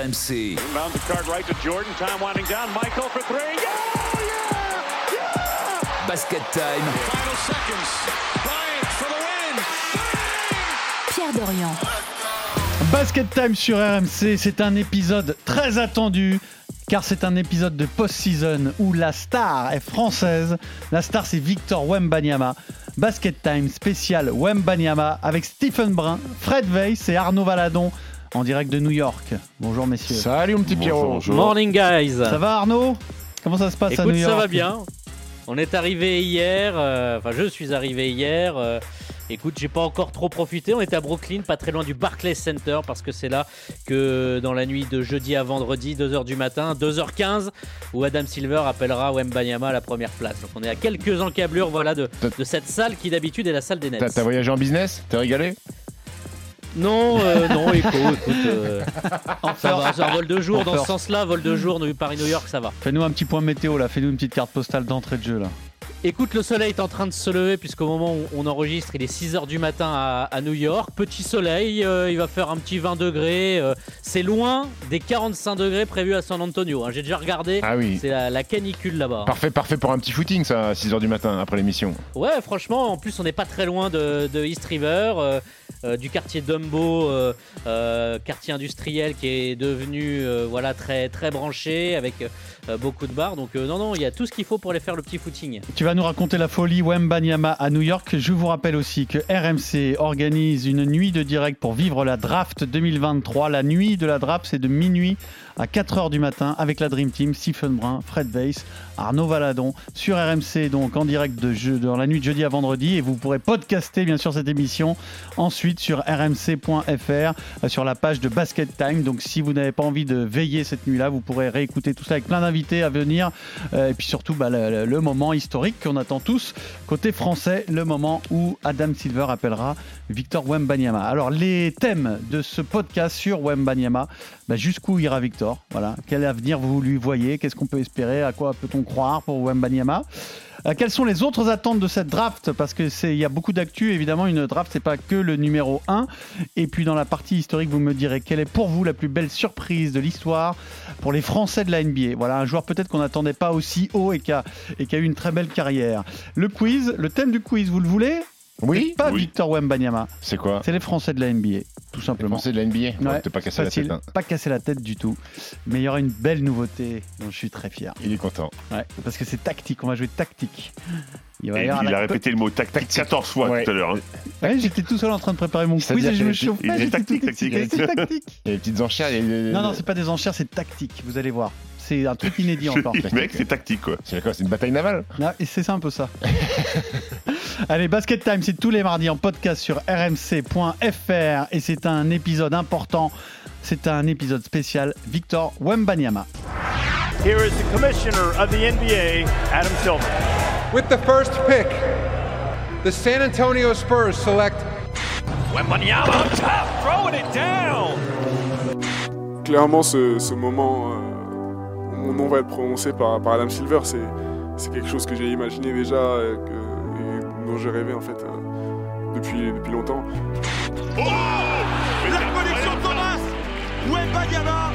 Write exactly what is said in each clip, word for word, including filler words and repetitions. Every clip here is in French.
R M C. Inbound the card right to Jordan. Time winding down. Michael for three. Yeah, yeah, yeah. Basket time. Final seconds. Bryant for the win. Pierre Dorian. Basket time sur R M C. C'est un épisode très attendu. Car c'est un épisode de post-season où la star est française. La star, c'est Victor Wembanyama. Basket Time spécial Wembanyama avec Stephen Brun, Fred Veil et Arnaud Valadon en direct de New York. Bonjour messieurs. Salut mon petit Pierrot. Bonjour. Morning guys. Ça va Arnaud ? Comment ça se passe Écoute, à New York ? Ça va bien. On est arrivé hier. Euh, enfin, je suis arrivé hier. Euh, Écoute, j'ai pas encore trop profité. On était à Brooklyn, pas très loin du Barclays Center, parce que c'est là que, dans la nuit de jeudi à vendredi, deux heures du matin, deux heures quinze, où Adam Silver appellera Wembanyama à la première place. Donc on est à quelques encablures voilà, de, de cette salle qui d'habitude est la salle des Nets. T'as, t'as voyagé en business ? T'es régalé ? Non, euh, non, écoute, écoute euh, ça va, c'est un vol de jour. Dans ce sens-là, vol de jour, Paris-New York, ça va. Fais-nous un petit point météo, là. Fais-nous une petite carte postale d'entrée de jeu, là. Écoute, le soleil est en train de se lever puisqu'au moment où on enregistre, il est six heures du matin à, à New York. Petit soleil, euh, il va faire un petit vingt degrés. Euh, c'est loin des quarante-cinq degrés prévus à San Antonio. Hein. J'ai déjà regardé, ah oui. C'est la, la canicule là-bas. Parfait, parfait pour un petit footing ça, à six heures du matin après l'émission. Ouais, franchement, en plus on n'est pas très loin de, de East River, euh, euh, du quartier Dumbo, euh, euh, quartier industriel qui est devenu euh, voilà, très, très branché avec euh, beaucoup de bars. Donc euh, non, non, il y a tout ce qu'il faut pour aller faire le petit footing. Tu vas nous raconter la folie Wembanyama à New York. Je vous rappelle aussi que R M C organise une nuit de direct pour vivre la draft deux mille vingt-trois. La nuit de la draft, c'est de minuit à quatre heures du matin avec la Dream Team, Stephen Brun, Fred Weiss, Arnaud Valadon sur R M C, donc en direct de jeu, dans la nuit de jeudi à vendredi. Et vous pourrez podcaster bien sûr cette émission ensuite sur r m c point f r sur la page de Basket Time. Donc si vous n'avez pas envie de veiller cette nuit-là, vous pourrez réécouter tout ça avec plein d'invités à venir. Et puis surtout bah, le, le moment historique qu'on attend tous côté français, le moment où Adam Silver appellera Victor Wembanyama. Alors les thèmes de ce podcast sur Wembanyama, bah, jusqu'où ira Victor, voilà. Quel avenir vous lui voyez, qu'est-ce qu'on peut espérer, à quoi peut-on croire pour Wembanyama? Quelles sont les autres attentes de cette draft ? Parce que c'est, il y a beaucoup d'actu, évidemment, une draft, c'est pas que le numéro un. Et puis dans la partie historique, vous me direz quelle est pour vous la plus belle surprise de l'histoire pour les Français de la N B A. Voilà, un joueur peut-être qu'on n'attendait pas aussi haut et qui a, et qui a eu une très belle carrière. Le quiz, le thème du quiz, vous le voulez ? Oui. C'est pas oui. Victor Wembanyama. C'est quoi ? C'est les Français de la N B A, tout simplement. Les Français de la N B A, ouais, ouais, t'es pas cassé facile, la tête. Hein. Pas cassé la tête du tout. Mais il y aura une belle nouveauté dont je suis très fier. Il est content. Ouais, parce que c'est tactique, on va jouer tactique. Il, va il, il a répété t- le mot tac-tac quatorze fois ouais. tout à l'heure. Hein. Ouais, j'étais tout seul en train de préparer mon quiz et je me chauffais. Il est tactique, tactique. Il y a des petites enchères. Non, non, c'est pas des enchères, c'est tactique, vous allez voir. C'est un truc inédit encore. Le mec, c'est tactique quoi. C'est quoi, c'est une bataille navale ? Non, c'est ça un peu ça. Allez, Basket Time, c'est tous les mardis en podcast sur r m c point f r et c'est un épisode important. C'est un épisode spécial Victor Wembanyama. Here is the commissioner of the N B A, Adam Silver. With the first pick, the San Antonio Spurs select Wembanyama, top, throwing it down. Clairement, ce, ce moment, euh, mon nom va être prononcé par, par Adam Silver. C'est, c'est quelque chose que j'ai imaginé déjà. Euh, que, dont j'ai rêvé en fait euh, depuis, depuis longtemps. Oh, la connexion Thomas Wembanyama,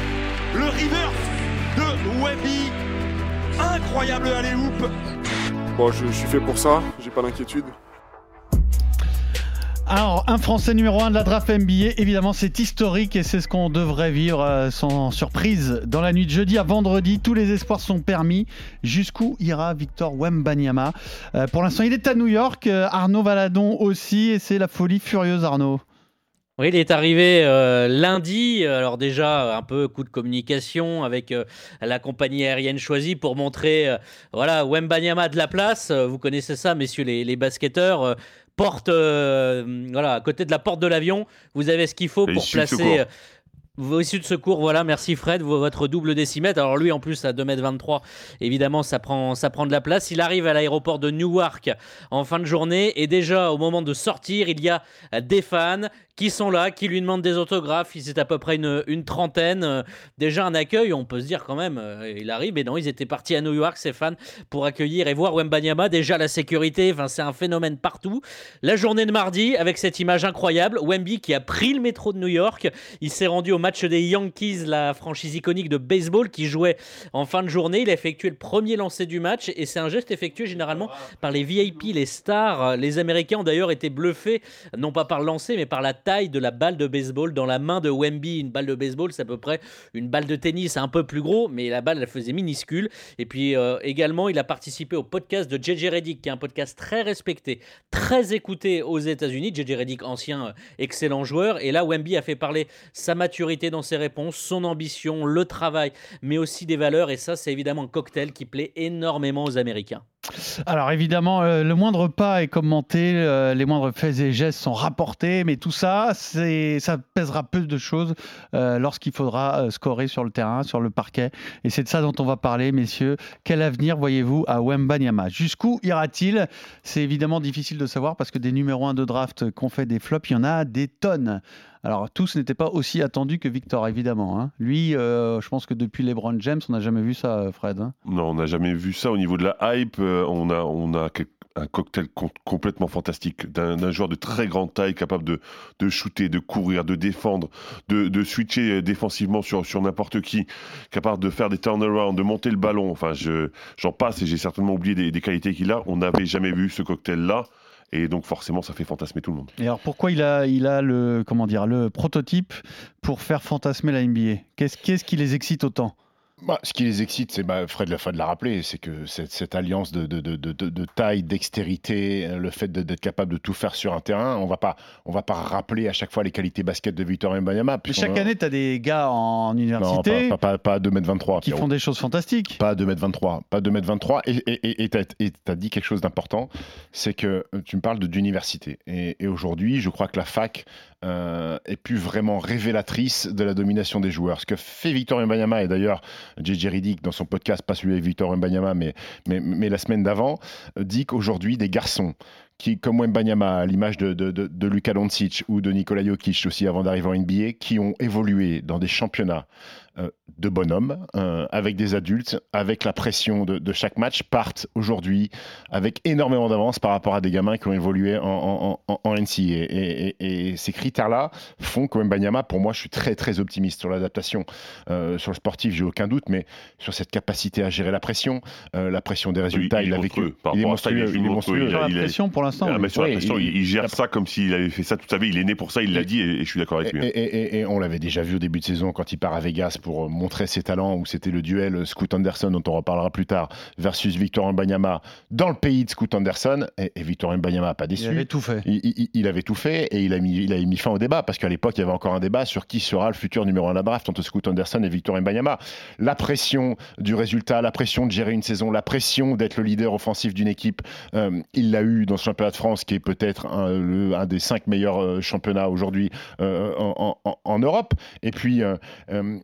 le reverse de Wemby, incroyable alley-oop. Bon, je, je suis fait pour ça, j'ai pas d'inquiétude. Alors, un Français numéro un de la draft N B A, évidemment c'est historique et c'est ce qu'on devrait vivre euh, sans surprise. Dans la nuit de jeudi à vendredi, tous les espoirs sont permis. Jusqu'où ira Victor Wembanyama ? euh, Pour l'instant, il est à New York, euh, Arnaud Valadon aussi, et c'est la folie furieuse, Arnaud. Oui, il est arrivé euh, lundi, alors déjà un peu coup de communication avec euh, la compagnie aérienne choisie pour montrer euh, voilà, Wembanyama de la place. Vous connaissez ça, messieurs les, les basketteurs euh, porte, euh, voilà, à côté de la porte de l'avion, vous avez ce qu'il faut pour placer euh, vos issues de secours. Voilà, merci Fred, votre double décimètre. Alors lui, en plus, à deux mètres vingt-trois, évidemment, ça prend, ça prend de la place. Il arrive à l'aéroport de Newark en fin de journée et déjà, au moment de sortir, il y a des fans qui sont là, qui lui demandent des autographes. Ils étaient à peu près une, une trentaine. Déjà un accueil, on peut se dire quand même, il arrive. Et non, ils étaient partis à New York, ces fans, pour accueillir et voir Wembanyama. Déjà la sécurité, enfin, c'est un phénomène partout. La journée de mardi, avec cette image incroyable, Wemby qui a pris le métro de New York. Il s'est rendu au match des Yankees, la franchise iconique de baseball qui jouait en fin de journée. Il a effectué le premier lancer du match et c'est un geste effectué généralement par les V I P, les stars. Les Américains ont d'ailleurs été bluffés, non pas par le lancer, mais par la taille de la balle de baseball dans la main de Wemby. Une balle de baseball, c'est à peu près une balle de tennis, un peu plus gros, mais la balle, elle faisait minuscule. Et puis euh, également, il a participé au podcast de J J Redick, qui est un podcast très respecté, très écouté aux États-Unis. J J Redick, ancien euh, excellent joueur. Et là, Wemby a fait parler sa maturité dans ses réponses, son ambition, le travail, mais aussi des valeurs. Et ça, c'est évidemment un cocktail qui plaît énormément aux Américains. Alors évidemment, euh, le moindre pas est commenté, euh, les moindres faits et gestes sont rapportés, mais tout ça, c'est, ça pèsera peu de choses euh, lorsqu'il faudra euh, scorer sur le terrain, sur le parquet. Et c'est de ça dont on va parler, messieurs. Quel avenir voyez-vous à Wembanyama ? Jusqu'où ira-t-il ? C'est évidemment difficile de savoir parce que des numéros un de draft qu'on fait des flops, il y en a des tonnes. Alors tous n'étaient pas aussi attendus que Victor, évidemment. Hein. Lui, euh, je pense que depuis LeBron James, on n'a jamais vu ça, Fred. Hein. Non, on n'a jamais vu ça au niveau de la hype. Euh... On a, on a un cocktail complètement fantastique d'un, d'un joueur de très grande taille capable de, de shooter, de courir, de défendre, de, de switcher défensivement sur, sur n'importe qui, capable de faire des turnarounds, de monter le ballon. Enfin, je, j'en passe et j'ai certainement oublié des, des qualités qu'il a. On n'avait jamais vu ce cocktail-là. Et donc forcément, ça fait fantasmer tout le monde. Et alors pourquoi il a, il a le, comment dire, le prototype pour faire fantasmer la N B A ? Qu'est-ce, qu'est-ce qui les excite autant ? Bah, ce qui les excite, c'est bah, Fred l'a de la rappeler, c'est que cette, cette alliance de, de, de, de, de taille, dextérité, le fait de, d'être capable de tout faire sur un terrain, on va pas, on va pas rappeler à chaque fois les qualités basket de Victor Wembanyama. Chaque a... année, tu as des gars en université non, pas, pas, pas, pas deux mètres vingt-trois, qui Pierrot. Font des choses fantastiques. Pas deux mètres vingt-trois, pas deux mètres vingt-trois, et, et, et, et tu as dit quelque chose d'important, c'est que tu me parles de, d'université. Et, et aujourd'hui, je crois que la fac euh, est plus vraiment révélatrice de la domination des joueurs. Ce que fait Victor Wembanyama, et d'ailleurs... J J Redick dans son podcast, pas celui avec Victor Wembanyama mais, mais, mais la semaine d'avant, dit qu'aujourd'hui des garçons qui, comme Wembanyama, à l'image de, de, de, de Luka Doncic ou de Nikola Jokic aussi avant d'arriver en N B A, qui ont évolué dans des championnats euh, de bonhommes, euh, avec des adultes, avec la pression de, de chaque match, partent aujourd'hui avec énormément d'avance par rapport à des gamins qui ont évolué en, en, en, en N C A A. Et, et, et ces critères-là font que Wembanyama, pour moi, je suis très très optimiste sur l'adaptation. Euh, sur le sportif, j'ai aucun doute, mais sur cette capacité à gérer la pression, euh, la pression des résultats, il l'a vécu. Il est monstrueux. Il est monstrueux. La pression pour l'instant, ah, mais sur ouais, la pression, il, il gère la... ça comme s'il avait fait ça toute sa vie. Il est né pour ça, il l'a dit, et, et je suis d'accord avec lui. Et, et, et, et on l'avait déjà vu au début de saison quand il part à Vegas pour montrer ses talents, où c'était le duel Scoot Anderson, dont on reparlera plus tard, versus Victor Wembanyama dans le pays de Scoot Anderson. Et, et Victor Wembanyama n'a pas déçu. Il avait tout fait. Il, il, il avait tout fait et il a, mis, il a mis fin au débat parce qu'à l'époque, il y avait encore un débat sur qui sera le futur numéro un de la draft entre Scoot Anderson et Victor Wembanyama. La pression du résultat, la pression de gérer une saison, la pression d'être le leader offensif d'une équipe, euh, il l'a eu dans son championnat de France qui est peut-être un, le, un des cinq meilleurs euh, championnats aujourd'hui euh, en, en, en Europe. Et puis, euh,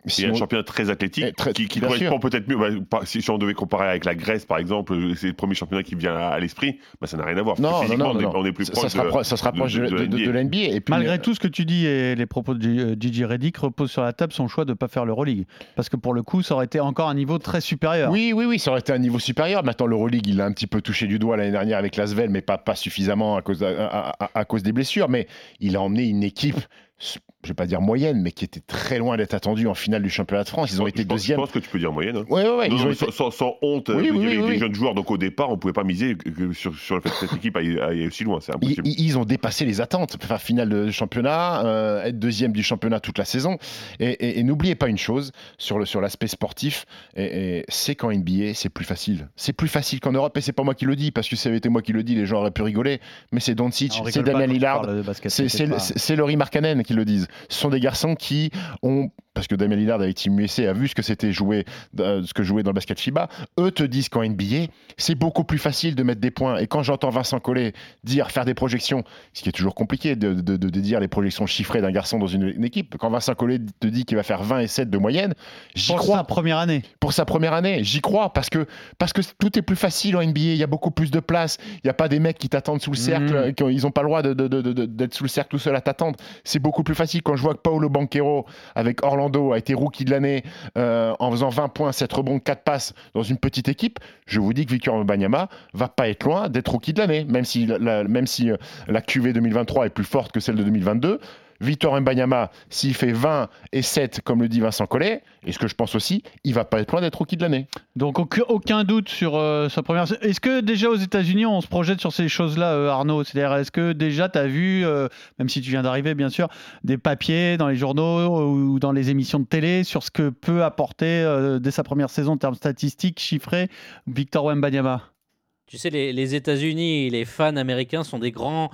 si il y a on... un championnat très athlétique très, qui, qui correspond peut-être mieux. Bah, si on devait comparer avec la Grèce, par exemple, c'est le premier championnat qui vient à, à l'esprit. Bah, ça n'a rien à voir. Non, non, non, non, non. On est plus proche. Ça, ça, de, ça se rapproche de, de, de, de, de, de l'N B A. Et puis, malgré euh... tout ce que tu dis et les propos de J J Redick reposent sur la table son choix de ne pas faire l'Euroleague, parce que pour le coup, ça aurait été encore un niveau très supérieur. Oui, oui, oui, ça aurait été un niveau supérieur. Maintenant, l'Euroleague, il l'a un petit peu touché du doigt l'année dernière avec l'Asvel, mais pas. pas suffisamment à cause, à, à, à cause des blessures, mais il a emmené une équipe, je ne vais pas dire moyenne, mais qui était très loin d'être attendue en finale du championnat de France. Ils ont je été pense, deuxième. Je pense que tu peux dire moyenne. Hein. Ouais, ouais, ouais, non, ils ont été... sans, sans honte, oui, oui, oui, il y avait oui, des oui. jeunes joueurs, donc au départ, on ne pouvait pas miser sur, sur le fait que cette équipe aille, aille aussi loin. C'est impossible. Ils, ils ont dépassé les attentes. Enfin, finale de championnat, euh, être deuxième du championnat toute la saison. Et, et, et n'oubliez pas une chose sur, le, sur l'aspect sportif, et, et c'est qu'en N B A, c'est plus facile. C'est plus facile qu'en Europe, et ce n'est pas moi qui le dis, parce que si ça avait été moi qui le dis, les gens auraient pu rigoler, mais c'est Doncic, c'est Damian Lillard, c'est, c'est, c'est Laurie Markkanen qui le disent. Ce sont des garçons qui ont parce que Damien Lillard avec Team U S A a vu ce que c'était joué, euh, ce que jouait dans le basket FIBA. Eux te disent qu'en N B A, c'est beaucoup plus facile de mettre des points. Et quand j'entends Vincent Collet dire, faire des projections, ce qui est toujours compliqué de, de, de, de dire les projections chiffrées d'un garçon dans une, une équipe, quand Vincent Collet te dit qu'il va faire vingt et sept de moyenne, j'y crois. Pour sa première année. Pour sa première année, j'y crois, parce que, parce que tout est plus facile en N B A, il y a beaucoup plus de place, il n'y a pas des mecs qui t'attendent sous le cercle, mmh. qui ont, ils n'ont pas le droit de, de, de, de, d'être sous le cercle tout seul à t'attendre. C'est beaucoup plus facile. Quand je vois que Paolo Banchero, avec Orlando, a été rookie de l'année euh, en faisant vingt points, sept rebonds, quatre passes dans une petite équipe, je vous dis que Victor Wembanyama ne va pas être loin d'être rookie de l'année, même si la, la, même si la Q V deux mille vingt-trois est plus forte que celle de deux mille vingt-deux. Victor Wembanyama, s'il fait vingt et sept, comme le dit Vincent Collet, et ce que je pense aussi, il ne va pas être loin d'être rookie de l'année. Donc aucun doute sur euh, sa première... Est-ce que déjà aux États-Unis on se projette sur ces choses-là, euh, Arnaud ? C'est-à-dire, est-ce que déjà tu as vu, euh, même si tu viens d'arriver bien sûr, des papiers dans les journaux ou dans les émissions de télé sur ce que peut apporter euh, dès sa première saison en termes statistiques, chiffrés, Victor Wembanyama ? Tu sais, les, les États-Unis, les fans américains sont des grands...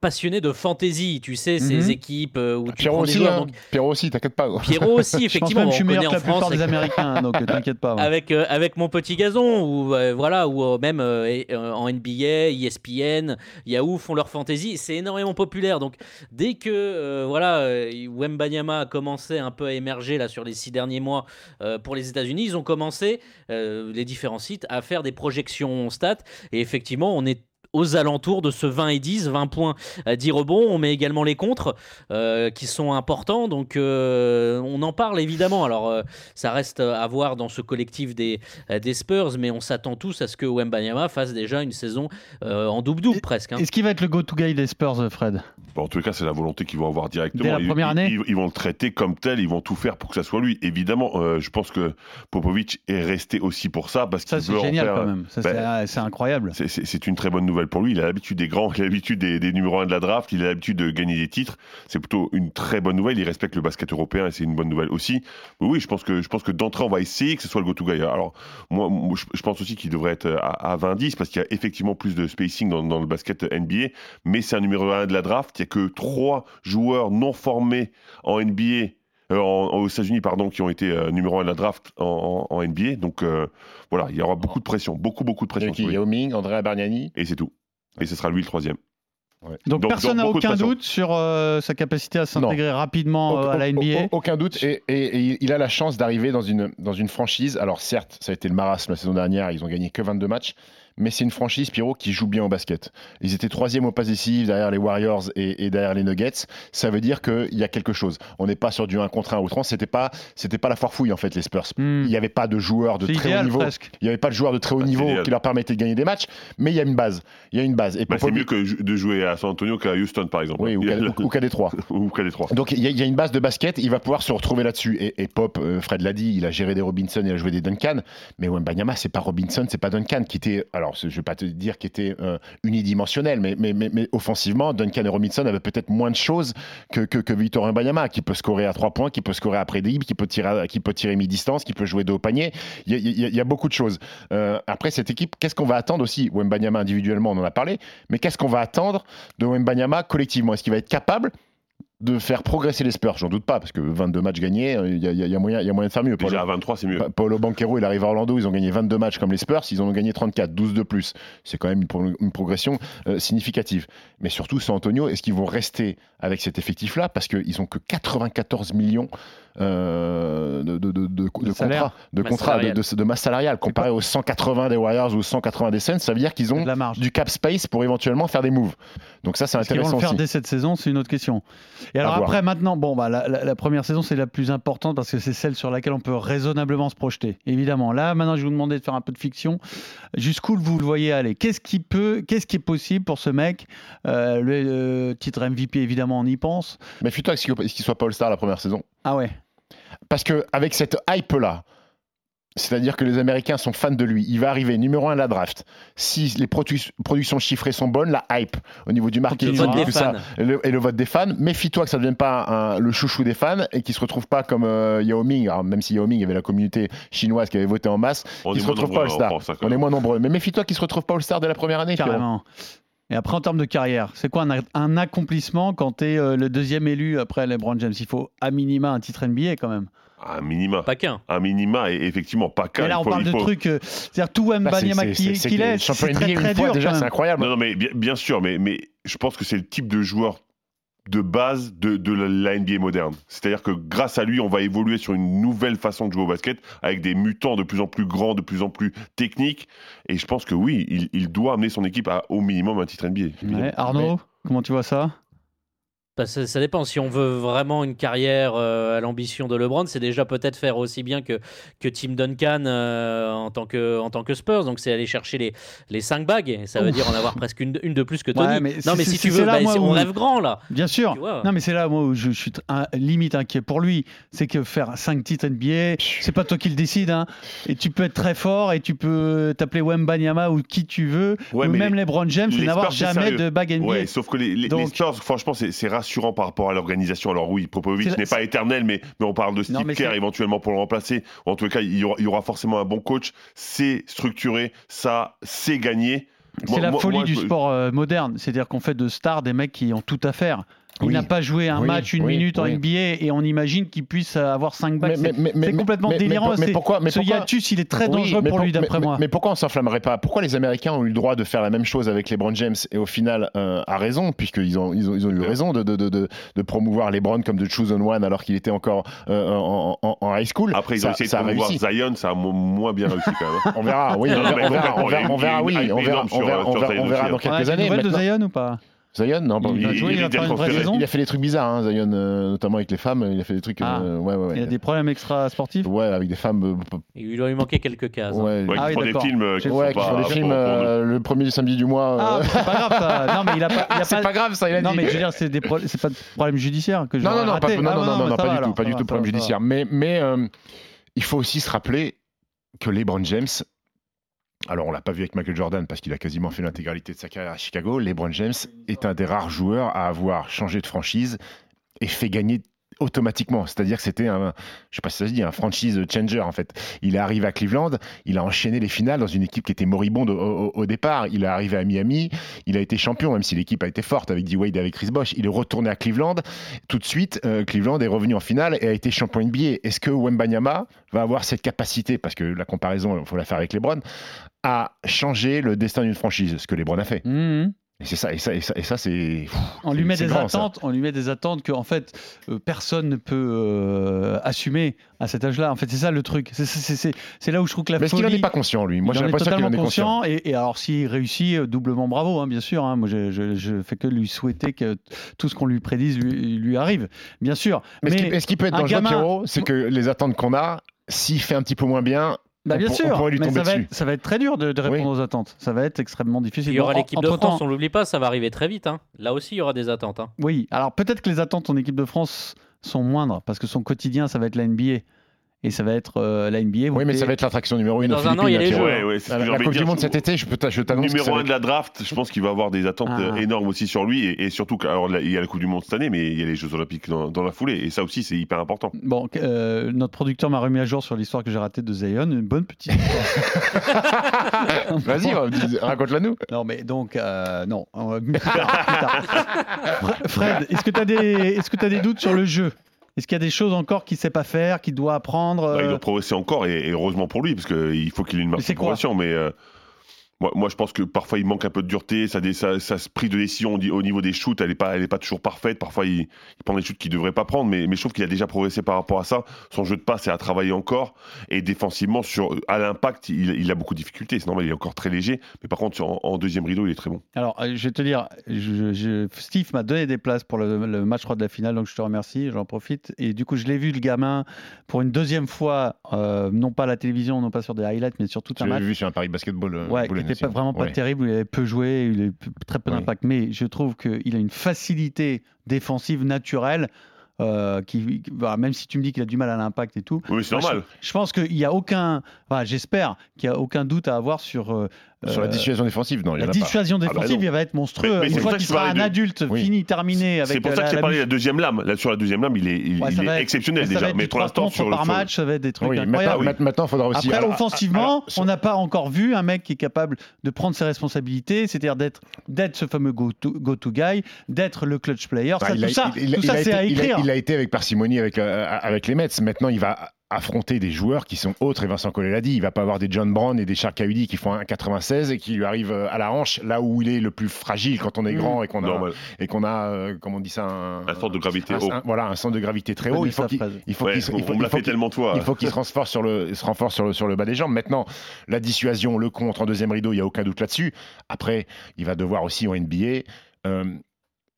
passionné de fantasy, tu sais, mm-hmm. ces équipes où tu prends des joueurs. Hein. Donc... Pierrot aussi, t'inquiète pas. Pierrot aussi, effectivement. Je, je suis meilleur que la plupart avec... des Américains, donc t'inquiète pas. Ouais. Avec, euh, avec Mon Petit Gazon, ou euh, voilà, ou même euh, en N B A, E S P N, Yahoo font leur fantasy. C'est énormément populaire. Donc dès que euh, voilà, Wembanyama a commencé un peu à émerger là, sur les six derniers mois euh, pour les États-Unis, ils ont commencé, euh, les différents sites, à faire des projections stats. Et effectivement, on est aux alentours de ce vingt et dix, vingt points, dix rebonds. On met également les contres euh, qui sont importants. Donc, euh, on en parle évidemment. Alors, euh, ça reste à voir dans ce collectif des, des Spurs, mais on s'attend tous à ce que Wembanyama fasse déjà une saison euh, en double-double presque. Hein. Est-ce qu'il va être le go-to-guy des Spurs, Fred ? Bon, en tout cas, c'est la volonté qu'ils vont avoir directement. Dès la première année ? Ils, ils, ils vont le traiter comme tel. Ils vont tout faire pour que ça soit lui. Évidemment, euh, je pense que Popovic est resté aussi pour ça. Parce ça, c'est génial faire... quand même. Ça, ben, c'est, c'est incroyable. C'est, c'est, c'est une très bonne nouvelle pour lui. Il a l'habitude des grands, il a l'habitude des, des numéros un de la draft, il a l'habitude de gagner des titres. C'est plutôt une très bonne nouvelle. Il respecte le basket européen et c'est une bonne nouvelle aussi. Mais oui, je pense que, je pense que d'entrée, on va essayer que ce soit le go-to-guy. Alors, moi, je pense aussi qu'il devrait être à, à vingt dix parce qu'il y a effectivement plus de spacing dans, dans le basket N B A, mais c'est un numéro un de la draft. Il n'y a que trois joueurs non formés en N B A En, aux États-Unis, pardon, qui ont été euh, numéro un de la draft en, en, en N B A. Donc euh, voilà, il y aura beaucoup de pression, beaucoup, beaucoup de pression. Yao Ming, Andrea Bargnani. Et c'est tout. Et ce sera lui le troisième. Ouais. Donc, donc personne n'a aucun doute sur euh, sa capacité à s'intégrer non. rapidement euh, à la N B A. Aucun doute, et, et, et il a la chance d'arriver dans une, dans une franchise. Alors certes, ça a été le marasme la saison dernière, ils ont gagné que vingt-deux matchs, mais c'est une franchise, Pierrot, qui joue bien au basket. Ils étaient troisième au pass décisif derrière les Warriors et, et derrière les Nuggets. Ça veut dire qu'il y a quelque chose. On n'est pas sur du un contre un ou trente. C'était pas, c'était pas la foire fouille en fait, les Spurs. Mm. Il n'y avait pas de joueurs de c'est très idéal, haut niveau. Presque. Il n'y avait pas de joueurs de très haut bah, niveau qui leur permettaient de gagner des matchs. Mais il y a une base. Il y a une base. Et bah, c'est mieux que de jouer à San Antonio qu'à Houston par exemple. Oui, ou, qu'à, ou, ou qu'à Détroit. ou qu'à Détroit. Donc il y, y a une base de basket. Il va pouvoir se retrouver là-dessus. Et, et Pop, euh, Fred l'a dit, il a géré des Robinson, il a joué des Duncan. Mais Wembanyama, c'est pas Robinson, c'est pas Duncan qui était. Alors, je ne vais pas te dire qu'il était euh, unidimensionnel, mais, mais, mais, mais offensivement, Duncan et Robinson avaient peut-être moins de choses que, que, que Victor Wembanyama, qui peut scorer à trois points, qui peut scorer après dribble, qui peut tirer, qui peut tirer mi-distance, qui peut jouer dos au panier. Il y, y, y a beaucoup de choses. Euh, après, cette équipe, qu'est-ce qu'on va attendre aussi ? Wembanyama individuellement, on en a parlé, mais qu'est-ce qu'on va attendre de Wembanyama collectivement ? Est-ce qu'il va être capable de faire progresser les Spurs ? J'en doute pas, parce que vingt-deux matchs gagnés, il y, y, y a moyen de faire mieux. Déjà Paolo, à vingt-trois, c'est mieux. Paolo Banchero, il arrive à Orlando, ils ont gagné vingt-deux matchs comme les Spurs, ils en ont gagné trente-quatre, douze de plus. C'est quand même une, pro- une progression euh, significative. Mais surtout, San Antonio, est-ce qu'ils vont rester avec cet effectif-là ? Parce qu'ils n'ont que quatre-vingt-quatorze millions euh, de, de, de, de, de contrats de, contrat, de, de, de masse salariale, comparé aux cent quatre-vingts des Warriors ou aux cent quatre-vingts des Suns. Ça veut dire qu'ils ont du cap space pour éventuellement faire des moves. Donc ça, c'est est-ce intéressant. Est-ce qu'ils vont le faire aussi dès cette saison ? C'est une autre question. Et alors après, voir. maintenant, bon, bah, la, la, la première saison, c'est la plus importante parce que c'est celle sur laquelle on peut raisonnablement se projeter. Évidemment, là, maintenant, je vais vous demander de faire un peu de fiction. Jusqu'où vous le voyez aller ? Qu'est-ce qui peut, qu'est-ce qui est possible pour ce mec ? euh, le, le titre M V P, évidemment, on y pense. Mais fais-toi qu'il ne soit pas All-Star la première saison. Ah ouais ? Parce qu'avec cette hype-là, c'est-à-dire que les Américains sont fans de lui. Il va arriver numéro un de la draft. Si les produ- productions chiffrées sont bonnes, la hype au niveau du marketing et tout ça, et le, et le vote des fans. Méfie-toi que ça ne devienne pas un, le chouchou des fans et qu'il ne se retrouve pas comme euh, Yao Ming. Alors, même si Yao Ming avait la communauté chinoise qui avait voté en masse, on il se retrouve pas All-Star. On, on est moins nombreux. Mais méfie-toi qu'il ne se retrouve pas All-Star dès la première année. Carrément. Et après, en termes de carrière, c'est quoi un, un accomplissement quand tu es euh, le deuxième élu après LeBron James ? Il faut à minima un titre N B A quand même. Un minima. Pas qu'un. Un minima, et effectivement, pas qu'un. Mais là, on faut, parle de faut... trucs. Euh, c'est-à-dire tout Wembanyama bah, qui, qui est. C'est très, très dur. Déjà, c'est incroyable. Non, non, mais bien, bien sûr, mais, mais je pense que c'est le type de joueur de base de, de la N B A moderne. C'est-à-dire que grâce à lui, on va évoluer sur une nouvelle façon de jouer au basket, avec des mutants de plus en plus grands, de plus en plus techniques. Et je pense que oui, il, il doit amener son équipe à au minimum un titre N B A. Ouais, Arnaud, oui. Comment tu vois ça ? Ça, ça dépend. Si on veut vraiment une carrière euh, à l'ambition de LeBron, c'est déjà peut-être faire aussi bien que, que Tim Duncan euh, en, tant que, en tant que Spurs. Donc, c'est aller chercher les, les cinq bagues. Et ça veut Ouf. dire en avoir presque une, une de plus que Tony. Ouais, mais non, mais si tu veux, bah, où... on rêve grand, là. Bien sûr. Non, mais c'est là, moi, où je, je suis un, limite inquiet pour lui. C'est que faire cinq titres N B A, c'est pas toi qui le décide. Hein. Et tu peux être très fort et tu peux t'appeler Wembanyama ou qui tu veux. Ouais, ou même les, LeBron James, et n'avoir jamais sérieux. de bague N B A. Ouais, sauf que les, les, Donc, les Spurs, franchement, c'est, c'est rassurant. Rassurant par rapport à l'organisation. Alors oui, Popovic n'est pas éternel, mais, mais on parle de Steve non, Kerr éventuellement pour le remplacer. En tout cas, il y aura, il y aura forcément un bon coach. C'est structuré, ça, c'est gagné. C'est moi, la moi, folie moi, du je... sport euh, moderne. C'est-à-dire qu'on fait de stars des mecs qui ont tout à faire. Il oui. n'a pas joué un oui. match, une oui. minute oui. en N B A, et on imagine qu'il puisse avoir cinq bacs. Mais, mais, mais, c'est mais, complètement mais, délirant. Mais, mais pourquoi, mais ce pourquoi, hiatus, il est très dangereux oui, pour, pour lui, d'après mais, moi. Mais, mais pourquoi on ne s'enflammerait pas ? Pourquoi les Américains ont eu le droit de faire la même chose avec LeBron James, et au final, euh, à raison, puisqu'ils ont, ils ont, ils ont eu raison de, de, de, de, de promouvoir LeBron comme de Chosen One alors qu'il était encore euh, en, en, en high school. Après, ils ont ça, essayé ça de promouvoir Zion, ça a moins bien réussi quand même. On verra, oui. On verra, oui. On verra dans quelques années. On a des nouvelles de Zion ou pas ? Zion, non, il, il, joué, il, il, a il a fait des trucs bizarres, hein, Zion, euh, notamment avec les femmes. Il a fait des trucs. Euh, ah. ouais, ouais, ouais. Il a des problèmes extra sportifs. Ouais, avec des femmes. Euh, il doit lui manquer quelques cases. Ouais, ouais, ah, oui, des films. Euh, ouais, qui font des films euh, le premier du samedi du mois. Ah, euh... c'est pas grave ça. Non, mais il a pas. Il a c'est pas... pas grave ça. Il a non, dit. mais je veux dire, c'est des pro... c'est pas de problème judiciaire que je. Non, non, non, pas, non, ah, non, non, non, pas du tout, pas du tout problème judiciaire. Mais, mais, il faut aussi se rappeler que LeBron James. Alors, on l'a pas vu avec Michael Jordan parce qu'il a quasiment fait l'intégralité de sa carrière à Chicago. LeBron James est un des rares joueurs à avoir changé de franchise et fait gagner automatiquement. C'est-à-dire que c'était un, je sais pas si ça se dit, un franchise changer en fait. Il est arrivé à Cleveland, il a enchaîné les finales dans une équipe qui était moribonde au, au, au départ. Il est arrivé à Miami, il a été champion, même si l'équipe a été forte avec D-Wade et avec Chris Bosh. Il est retourné à Cleveland. Tout de suite, euh, Cleveland est revenu en finale et a été champion N B A. Est-ce que Wembanyama va avoir cette capacité, parce que la comparaison, il faut la faire avec LeBron, à changer le destin d'une franchise, ce que LeBron a fait. Mmh. Et c'est ça, et ça, et ça, et ça c'est. Pff, on lui met des grand, attentes, ça. on lui met des attentes que en fait euh, personne ne peut euh, assumer à cet âge-là. En fait, c'est ça le truc. C'est, c'est, c'est, c'est là où je trouve que la. Mais folie, est-ce qu'il n'en est pas conscient lui ? Moi, j'ai l'impression qu'il en est conscient. Et, et alors, s'il réussit, doublement bravo, hein, bien sûr. Hein, moi, je, je, je fais que lui souhaiter que tout ce qu'on lui prédise lui, lui arrive, bien sûr. Mais, mais est-ce, qu'il, est-ce qu'il peut être dangereux, Pierrot ? C'est que les attentes qu'on a, s'il fait un petit peu moins bien. Bah bien pour, sûr, mais ça va, être, ça va être très dur de, de répondre oui. aux attentes. Ça va être extrêmement difficile. Il y aura l'équipe de France, on ne l'oublie pas, ça va arriver très vite. Hein. Là aussi, il y aura des attentes. Hein. Oui, alors peut-être que les attentes en équipe de France sont moindres, parce que son quotidien, ça va être la N B A. Et ça va être euh, la N B A. Oui, mais ça va être l'attraction numéro un. Dans un an, il y a les jeux. Ouais, ouais, c'est la Coupe du Monde cet été, je, peux t'a, je t'annonce. Numéro un de la draft, je pense qu'il va avoir des attentes ah. énormes aussi sur lui. Et, et surtout, alors, là, il y a la Coupe du Monde cette année, mais il y a les Jeux Olympiques dans, dans la foulée. Et ça aussi, c'est hyper important. Bon, euh, notre producteur m'a remis à jour sur l'histoire que j'ai ratée de Zion. Une bonne petite histoire. Vas-y, raconte-la nous. Non, mais donc, euh, non. Plus tard, plus tard. Fred, est-ce que tu as des, est-ce que tu as des doutes sur le jeu ? Est-ce qu'il y a des choses encore qu'il ne sait pas faire, qu'il doit apprendre euh... bah, il doit progresser encore, et, et heureusement pour lui, parce qu'il faut qu'il ait une marge de progression. Mais euh, moi, moi, je pense que parfois, il manque un peu de dureté. Sa ça, ça, ça, prise de décision au niveau des shoots, elle n'est pas, pas toujours parfaite. Parfois, il, il prend des shoots qu'il ne devrait pas prendre. Mais, mais je trouve qu'il a déjà progressé par rapport à ça. Son jeu de passe est à travailler encore. Et défensivement, sur, à l'impact, il, il a beaucoup de difficultés. C'est normal, il est encore très léger. Mais par contre, en, en deuxième rideau, il est très bon. Alors, je vais te dire, je, je, Steve m'a donné des places pour le, le match trois de la finale. Donc, je te remercie, j'en profite. Et du coup, je l'ai vu, le gamin, pour une deuxième fois, euh, non pas à la télévision, non pas sur des highlights, mais sur tout un match. Je l'ai vu sur un Paris Basketball. Euh, ouais, boulain. C'était pas, vraiment pas ouais. terrible, il avait peu joué, il avait très peu ouais. d'impact, mais je trouve qu'il a une facilité défensive naturelle, euh, qui, bah, même si tu me dis qu'il a du mal à l'impact et tout. Oui, c'est bah, normal. Je, je pense qu'il n'y a aucun, bah, j'espère qu'il n'y a aucun doute à avoir sur euh, Sur la dissuasion défensive, non. Il y la en a dissuasion pas. défensive, ah bah il va être monstrueux. Mais, mais une fois qu'il sera un de... adulte oui. fini, terminé. Avec c'est pour ça que j'ai parlé de la deuxième lame. Là, sur la deuxième lame, il est, il, ouais, il est exceptionnel déjà. Mais pour l'instant, sur le. Par match, ça va être des trucs oui, incroyables. Maintenant, oui. maintenant, faudra aussi. Après, alors, offensivement, alors, sur... on n'a pas encore vu un mec qui est capable de prendre ses responsabilités, c'est-à-dire d'être, d'être ce fameux go-to, go-to guy, d'être le clutch player. Bah, ça, tout ça, tout ça, c'est à écrire. Il a été avec parcimonie avec les Mets. Maintenant, il va affronter des joueurs qui sont autres, et Vincent Collet l'a dit, il va pas avoir des John Brown et des Charcaudi qui font un mètre quatre-vingt-seize et qui lui arrivent à la hanche, là où il est le plus fragile quand on est grand et qu'on a, non, mais... et qu'on a euh, comment on dit ça, un, un centre de gravité un, haut. Un, voilà, un centre de gravité très haut. Il faut qu'il, il faut ouais, qu'il, il faut, il faut qu'il, tellement toi. Il faut qu'il se renforce sur le, se renforce sur le, sur le bas des jambes. Maintenant, la dissuasion, le contre en deuxième rideau, il y a aucun doute là-dessus. Après, il va devoir aussi en N B A. Euh,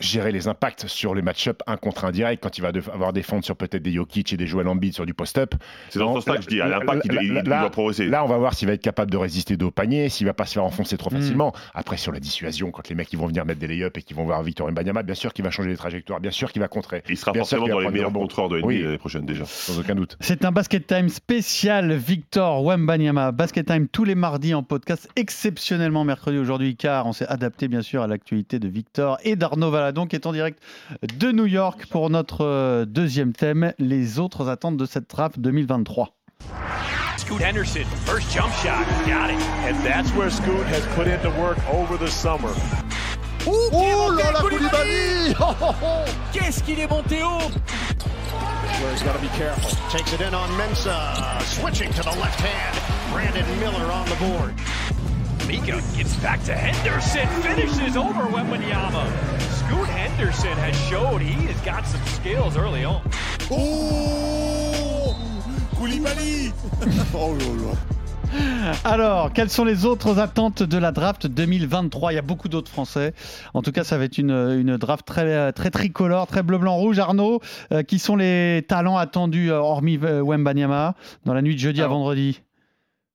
gérer les impacts sur les match-up un contre un direct quand il va devoir défendre sur peut-être des Jokic et des Joel Embiid sur du post-up. C'est dans ce sens que je dis, à l'impact, il, il, il doit progresser. Là, on va voir s'il va être capable de résister dos au panier, s'il va pas se faire enfoncer trop mmh. facilement. Après, sur la dissuasion, quand les mecs ils vont venir mettre des lay-ups et qu'ils vont voir Victor Wembanyama, bien sûr qu'il va changer les trajectoires, bien sûr qu'il va contrer. Il sera bien forcément dans les meilleurs contreurs de N B A oui. l'année prochaine déjà, sans aucun doute. C'est un Basket Time spécial Victor Wembanyama. Basket Time tous les mardis en podcast, exceptionnellement mercredi aujourd'hui, car on s'est adapté bien sûr à l'actualité de Victor et d'Arnaud Valadon. Donc est en direct de New York pour notre deuxième thème, les autres attentes de cette draft vingt vingt-trois. Scoot Anderson, first jump shot, got it. And that's where Scoot has put in the work over the summer. Ouh, oh là là, Koulibaly, oh, oh, oh. Qu'est-ce qu'il est monté haut. He's got to be careful. Takes it in on Mensah, switching to the left hand. Brandon Miller on the board. Mika gets back to Henderson, finishes over Wembanyama. Scoot Anderson has showed he has got some skills early on. Oh, Koulibaly. Oh là là. Alors, quelles sont les autres attentes de la draft vingt vingt-trois ? Il y a beaucoup d'autres Français. En tout cas, ça va être une, une draft très, très tricolore, très bleu-blanc-rouge. Arnaud, euh, qui sont les talents attendus, hormis Wembanyama, dans la nuit de jeudi Alors. à vendredi ?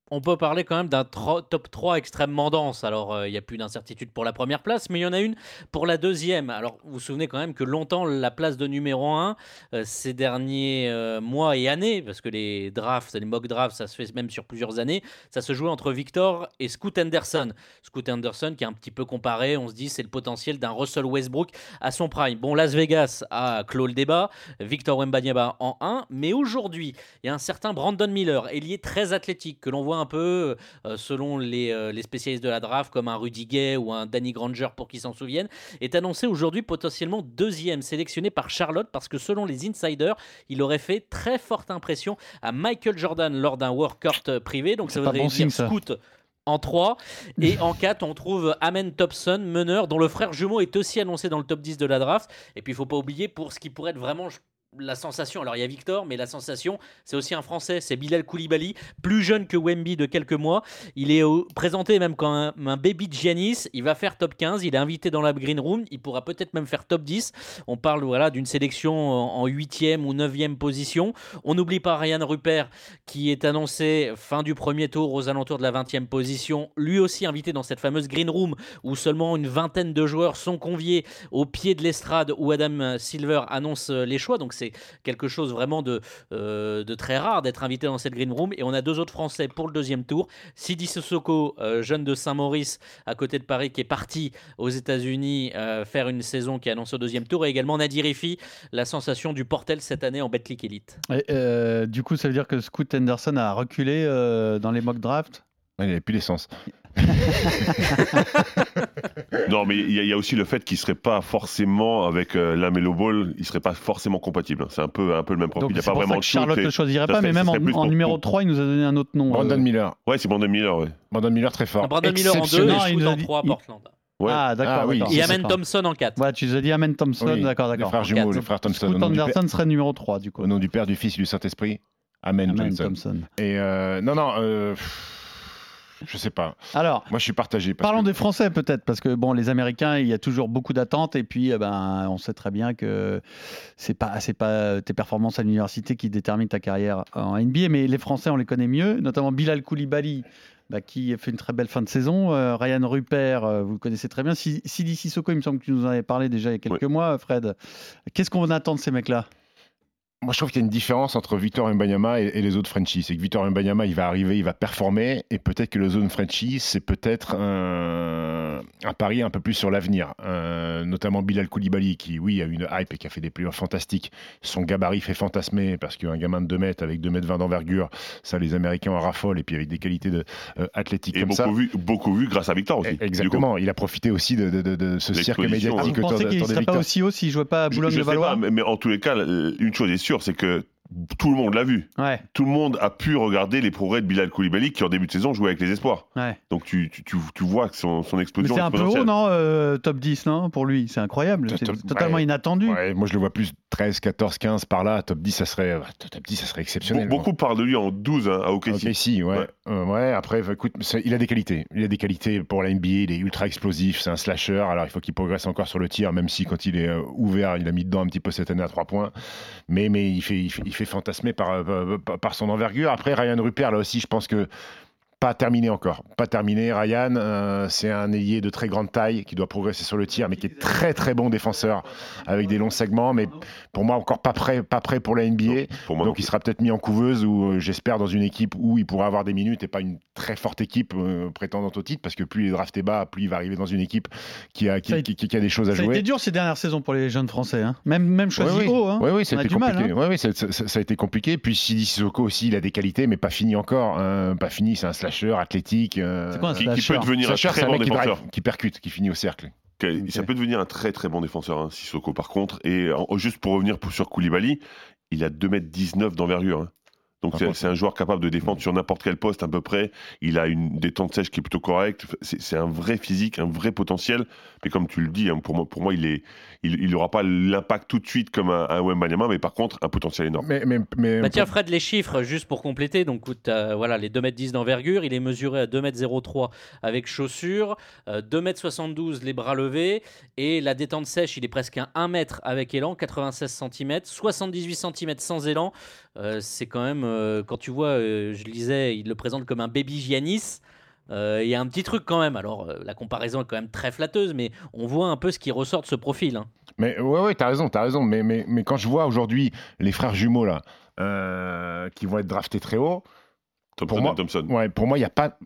On peut parler quand même d'un top trois extrêmement dense. Alors, il euh, n'y a plus d'incertitude pour la première place, mais il y en a une pour la deuxième. Alors, vous vous souvenez quand même que longtemps, la place de numéro un, euh, ces derniers euh, mois et années, parce que les drafts, les mock drafts, ça se fait même sur plusieurs années, ça se jouait entre Victor et Scoot Anderson. Scoot Anderson qui est un petit peu comparé, on se dit, c'est le potentiel d'un Russell Westbrook à son prime. Bon, Las Vegas a clos le débat, Victor Wembanyama en un, mais aujourd'hui, il y a un certain Brandon Miller, ailier très athlétique, que l'on voit un peu euh, selon les, euh, les spécialistes de la draft comme un Rudy Gay ou un Danny Granger pour qu'ils s'en souviennent, est annoncé aujourd'hui potentiellement deuxième, sélectionné par Charlotte parce que selon les insiders, il aurait fait très forte impression à Michael Jordan lors d'un workout privé, donc ça voudrait dire Scoot en trois, et en quatre on trouve Amen Thompson, meneur dont le frère jumeau est aussi annoncé dans le top dix de la draft. Et puis il ne faut pas oublier, pour ce qui pourrait être vraiment la sensation, alors il y a Victor, mais la sensation, c'est aussi un Français, c'est Bilal Koulibaly, plus jeune que Wemby de quelques mois. Il est présenté même comme un, un baby Giannis, il va faire top quinze, il est invité dans la green room, il pourra peut-être même faire top dix. On parle voilà, d'une sélection en huitième ou neuvième position. On n'oublie pas Ryan Rupert qui est annoncé fin du premier tour aux alentours de la vingtième position, lui aussi invité dans cette fameuse green room où seulement une vingtaine de joueurs sont conviés au pied de l'estrade où Adam Silver annonce les choix. Donc c'est quelque chose vraiment de, euh, de très rare d'être invité dans cette green room. Et on a deux autres Français pour le deuxième tour, Sidi Sissoko, euh, jeune de Saint-Maurice à côté de Paris, qui est parti aux États-Unis euh, faire une saison qui est annoncée au deuxième tour, et également Nadir Rifi, la sensation du Portel cette année en Betclic Elite. Et, euh, du coup ça veut dire que Scoot Anderson a reculé euh, dans les mock drafts. Il n'avait plus d'essence. Non, mais il y, y a aussi le fait qu'il ne serait pas forcément, avec euh, la Melo Ball, il ne serait pas forcément compatible. C'est un peu, un peu le même profil. Donc, il y a c'est pas pour vraiment ça que Charlotte ne le choisirait pas, mais même en, en numéro trois, il nous a donné un autre nom. Brandon euh... Miller. Ouais, c'est Brandon Miller. Ouais. Brandon Miller très fort. Ah, Brandon Miller en deux, non, et il nous a dit... en trois à Portland. Il... Ouais. Ah d'accord, ah, oui. Et Amen Thompson en quatre. Voilà, tu nous as dit Amen Thompson, oui. d'accord, d'accord. Les frères jumeaux, les frères Thompson. Scoot Anderson serait numéro trois du coup. Au nom du Père, du Fils et du Saint-Esprit, Amen Thompson. Et non, non... Je sais pas. Alors, moi je suis partagé. Parlons que... des Français peut-être, parce que bon, les Américains, il y a toujours beaucoup d'attentes, et puis eh ben, on sait très bien que c'est pas, c'est pas tes performances à l'université qui déterminent ta carrière en N B A, mais les Français on les connaît mieux, notamment Bilal Koulibaly, bah, qui fait une très belle fin de saison, euh, Ryan Rupert, euh, vous le connaissez très bien, Sidi Sissoko, il me semble que tu nous en avais parlé déjà il y a quelques oui. mois, Fred. Qu'est-ce qu'on attend de ces mecs-là ? Moi, je trouve qu'il y a une différence entre Victor Wembanyama et, et les autres Frenchies. C'est que Victor Wembanyama, il va arriver, il va performer, et peut-être que le zone Frenchie, c'est peut-être un, un pari un peu plus sur l'avenir. Un, notamment Bilal Koulibaly, qui, oui, a une hype et qui a fait des playoffs fantastiques. Son gabarit fait fantasmer, parce qu'un gamin de deux mètres avec deux mètres vingt d'envergure, ça, les Américains en raffolent, et puis avec des qualités de, euh, athlétiques et comme beaucoup ça. Vu, beaucoup vu grâce à Victor aussi. Exactement, il a profité aussi de, de, de, de ce cirque médiatique. Ah, vous pensez qu'il ne serait pas aussi haut s'il ne jouait pas à Boulogne-Levallois? Je ne sais pas, mais en tous les cas, une chose est sûre, c'est que tout le monde l'a vu. Ouais. Tout le monde a pu regarder les progrès de Bilal Koulibaly qui, en début de saison, jouait avec les espoirs. Ouais. Donc, tu, tu, tu vois son, son explosion. Mais c'est un peu haut, non euh, top dix, non? Pour lui, c'est incroyable. C'est top, totalement ouais. inattendu. Ouais, moi, je le vois plus treize, quatorze, quinze par là. Top dix, ça serait, top dix, ça serait exceptionnel. Be- beaucoup parlent de lui en douze hein, à O K C. O K C, ouais. Ouais. Euh, ouais. Après, écoute, il a des qualités. Il a des qualités pour la N B A. Il est ultra explosif. C'est un slasher. Alors, il faut qu'il progresse encore sur le tir, même si quand il est euh, ouvert, il a mis dedans un petit peu cette année à trois points. Mais, mais il fait... Il fait il fait fantasmer par, par, par son envergure. Après, Ryan Rupert, là aussi, je pense que pas terminé encore. Pas terminé. Ryan, euh, c'est un ailier de très grande taille qui doit progresser sur le tir, mais qui est très, très bon défenseur avec des longs segments. Mais pour moi, encore pas prêt, pas prêt pour la N B A. Non, pour moi, donc, il sera peut-être mis en couveuse ou euh, j'espère dans une équipe où il pourra avoir des minutes et pas une très forte équipe euh, prétendante au titre, parce que plus il est drafté bas, plus il va arriver dans une équipe qui a, qui, qui, qui, qui a des choses à jouer. Ça a été dur ces dernières saisons pour les jeunes Français. Hein. Même, même choisi oui, oui. haut. Hein. Oui, oui, ça a, a été compliqué. Mal, hein. oui, oui, ça, ça, ça, ça a été compliqué. Puis Sidi Sissoko aussi, il a des qualités, mais pas fini encore. Hein. Pas fini, c'est un athlétique, euh, c'est quoi, qui, qui peut devenir slasher, un très bon défenseur, qui, qui percute, qui finit au cercle. Okay. Okay. Ça peut devenir un très très bon défenseur, hein, Sissoko par contre. Et en, juste pour revenir sur Koulibaly, il a deux mètres dix-neuf d'envergure. Hein. Donc c'est, c'est un joueur capable de défendre sur n'importe quel poste à peu près. Il a une détente sèche qui est plutôt correcte. C'est, c'est un vrai physique, un vrai potentiel. Mais comme tu le dis, pour moi, pour moi il est, il, il aura pas l'impact tout de suite comme un, un Wembanyama, mais par contre un potentiel énorme. Mais, mais, mais, bah, tiens Fred, les chiffres juste pour compléter. Donc voilà, les deux mètres dix d'envergure, il est mesuré à deux mètres zéro trois avec chaussures, euh, deux mètres soixante-douze les bras levés, et la détente sèche, il est presque à un mètre avec élan, quatre-vingt-seize centimètres, soixante-dix-huit centimètres sans élan. Euh, c'est quand même quand tu vois, je lisais, il le présente comme un baby Giannis. Euh, y a un petit truc quand même. Alors la comparaison est quand même très flatteuse, mais on voit un peu ce qui ressort de ce profil. Hein. Mais ouais, ouais, t'as raison, t'as raison. Mais mais mais quand je vois aujourd'hui les frères jumeaux là, euh, qui vont être draftés très haut, Thompson pour moi, Thompson. Ouais, pour moi, il y a pas.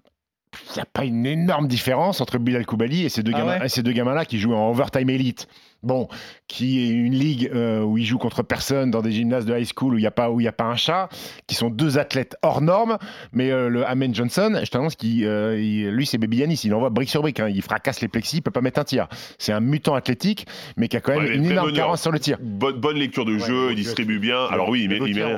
Il n'y a pas une énorme différence entre Bilal Koulibaly et ces deux, ah gamins, ouais. et ces deux gamins-là qui jouent en overtime élite. Bon, qui est une ligue euh, où ils jouent contre personne dans des gymnases de high school où il n'y a, a pas un chat, qui sont deux athlètes hors normes. Mais euh, le Amen Johnson, je t'annonce, qu'il, euh, il, lui c'est Baby Giannis, il envoie brique sur brique, hein, il fracasse les plexis, il ne peut pas mettre un tir. C'est un mutant athlétique, mais qui a quand même ouais, une énorme bonheur. carence sur le tir. Bonne, bonne lecture de ouais, jeu, il distribue bien. Alors oui, il, il met...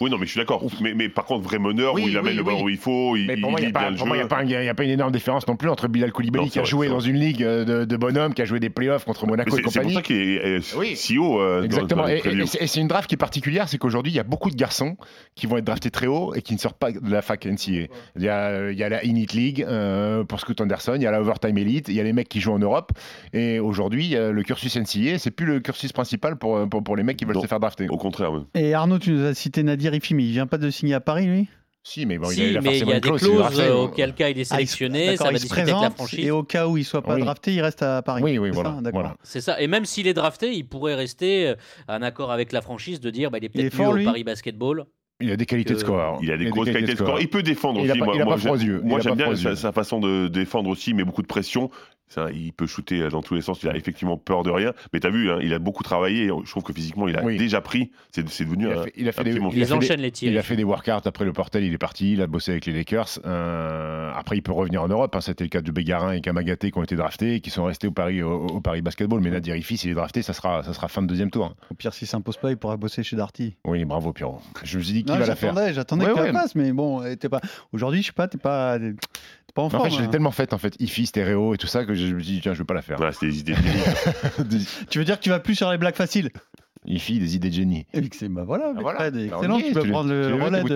Oui, non, mais je suis d'accord. Mais, mais par contre, vrai meneur, oui, où il amène oui, le ballon oui. où il faut, il, mais pour il moi, lit bien le jeu. Pour moi, il n'y a pas un Il n'y a pas une énorme différence non plus entre Bilal Koulibaly non, qui a vrai, joué dans une ligue de, de bonhomme, qui a joué des playoffs contre Monaco c'est, et compagnie. C'est pour ça qu'il est, est oui. si haut. Euh, Exactement. Dans, dans et, et, c'est, et c'est une draft qui est particulière, c'est qu'aujourd'hui, il y a beaucoup de garçons qui vont être draftés très haut et qui ne sortent pas de la fac N C A A. Ouais. Il, y a, il y a la Init League euh, pour Scoot Anderson, il y a la Overtime Elite, il y a les mecs qui jouent en Europe. Et aujourd'hui, le cursus N C A A, c'est plus le cursus principal pour, pour, pour les mecs qui veulent non, se faire drafter. Au contraire. Oui. Et Arnaud, tu nous as cité Nadir Ifi, mais il ne vient pas de signer à Paris, lui ? Si, mais bon, si, il a, il a forcément une clause. Il y a des clauses euh, auquel cas il est sélectionné, ah, ça va discuter avec la franchise. Et au cas où il ne soit pas oui. drafté, il reste à Paris. Oui, oui, c'est voilà, ça, voilà. C'est ça. Et même s'il est drafté, il pourrait rester un accord avec la franchise de dire bah, il est peut-être mieux au Paris Basketball. Il a des qualités de score. Il a des il grosses des qualités de score. Il peut défendre il aussi. A pas, moi, il n'a pas froid aux yeux. Moi, j'aime bien sa, sa façon de défendre aussi, mais beaucoup de pression. Ça, il peut shooter dans tous les sens. Il a effectivement peur de rien. Mais tu as vu, hein, il a beaucoup travaillé. Je trouve que physiquement, il a oui. déjà pris. C'est, c'est devenu un. Il a fait, un, il a fait un des. Ils enchaînent les tirs. Il a fait des workouts. Après le portel, il est parti. Il a bossé avec les Lakers. Euh, après, il peut revenir en Europe. Hein. C'était le cas de Bégarin et Kamagaté qui ont été draftés et qui sont restés au Paris, au, au Paris Basketball. Mais Nadir Ifi, s'il est drafté, ça sera, ça sera fin de deuxième tour. Au pire, s'il ne s'impose pas, il pourra bosser chez Darty. Oui, bravo, Pierrot. Je me suis dit qu'il non, va la faire. J'attendais ouais, que ouais. la passe, mais bon, t'es pas. Aujourd'hui, je sais pas, t'es pas. T'es pas en forme. En fait, je l'ai hein. tellement faite, en fait. Ifi, stéréo et tout ça que je me dis tiens, je veux pas la faire. Ouais, c'est des idées de génie. Tu veux dire que tu vas plus sur les blagues faciles? Ifi, des idées de génie. Et c'est bah voilà, ah, voilà. excellent. Tu peux tu prendre le relais. De...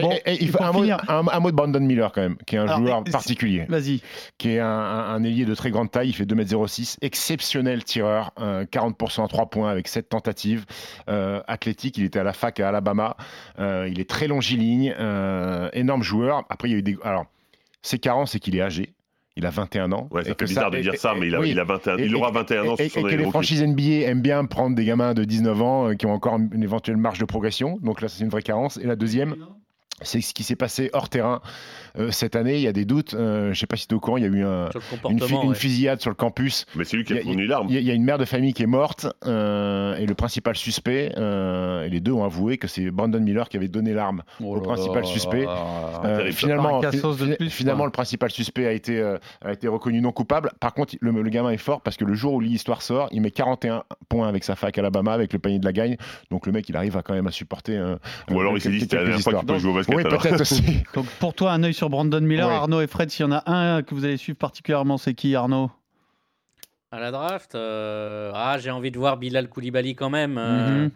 Bon, et, et, il faut un mot, un, un mot de Brandon Miller quand même, qui est un Alors, joueur et, particulier. Vas-y. Qui est un, un, un ailier de très grande taille. Il fait deux mètres zéro six, exceptionnel tireur, euh, quarante pour cent à trois points avec sept tentatives, euh, athlétique. Il était à la fac à Alabama. Euh, il est très longiligne, euh, énorme joueur. Après, il y a eu des. Alors, ses carences, c'est qu'il est âgé. il a vingt et un ans. Ouais, ça fait bizarre ça, de dire et, ça, mais il, a, oui, il, a vingt et un, et, il aura vingt et un et, ans. Et, et, et que les franchises N B A aiment bien prendre des gamins de dix-neuf ans euh, qui ont encore une éventuelle marge de progression. Donc là, c'est une vraie carence. Et la deuxième, c'est ce qui s'est passé hors terrain euh, cette année. Il y a des doutes. Euh, je ne sais pas si tu es au courant, il y a eu un, une, fi- ouais. une fusillade sur le campus. Mais c'est lui qui a fourni l'arme. Il y, y a une mère de famille qui est morte euh, et le principal suspect, euh, et les deux ont avoué que c'est Brandon Miller qui avait donné l'arme oh au principal suspect. Euh, finalement, plus, finalement le principal suspect a été, euh, a été reconnu non coupable. Par contre, le, le gamin est fort parce que le jour où l'histoire sort, il met quarante et un points avec sa fac à Alabama, avec le panier de la gagne. Donc le mec, il arrive à quand même à supporter. Euh, Ou alors il s'est dit c'était la dernière fois qu'il peut jouer au basket. Oui, peut-être aussi. Donc pour toi, un œil sur Brandon Miller, ouais. Arnaud et Fred, s'il y en a un que vous allez suivre particulièrement, c'est qui, Arnaud ? À la draft, euh, ah, j'ai envie de voir Bilal Coulibaly quand même. Euh, mm-hmm.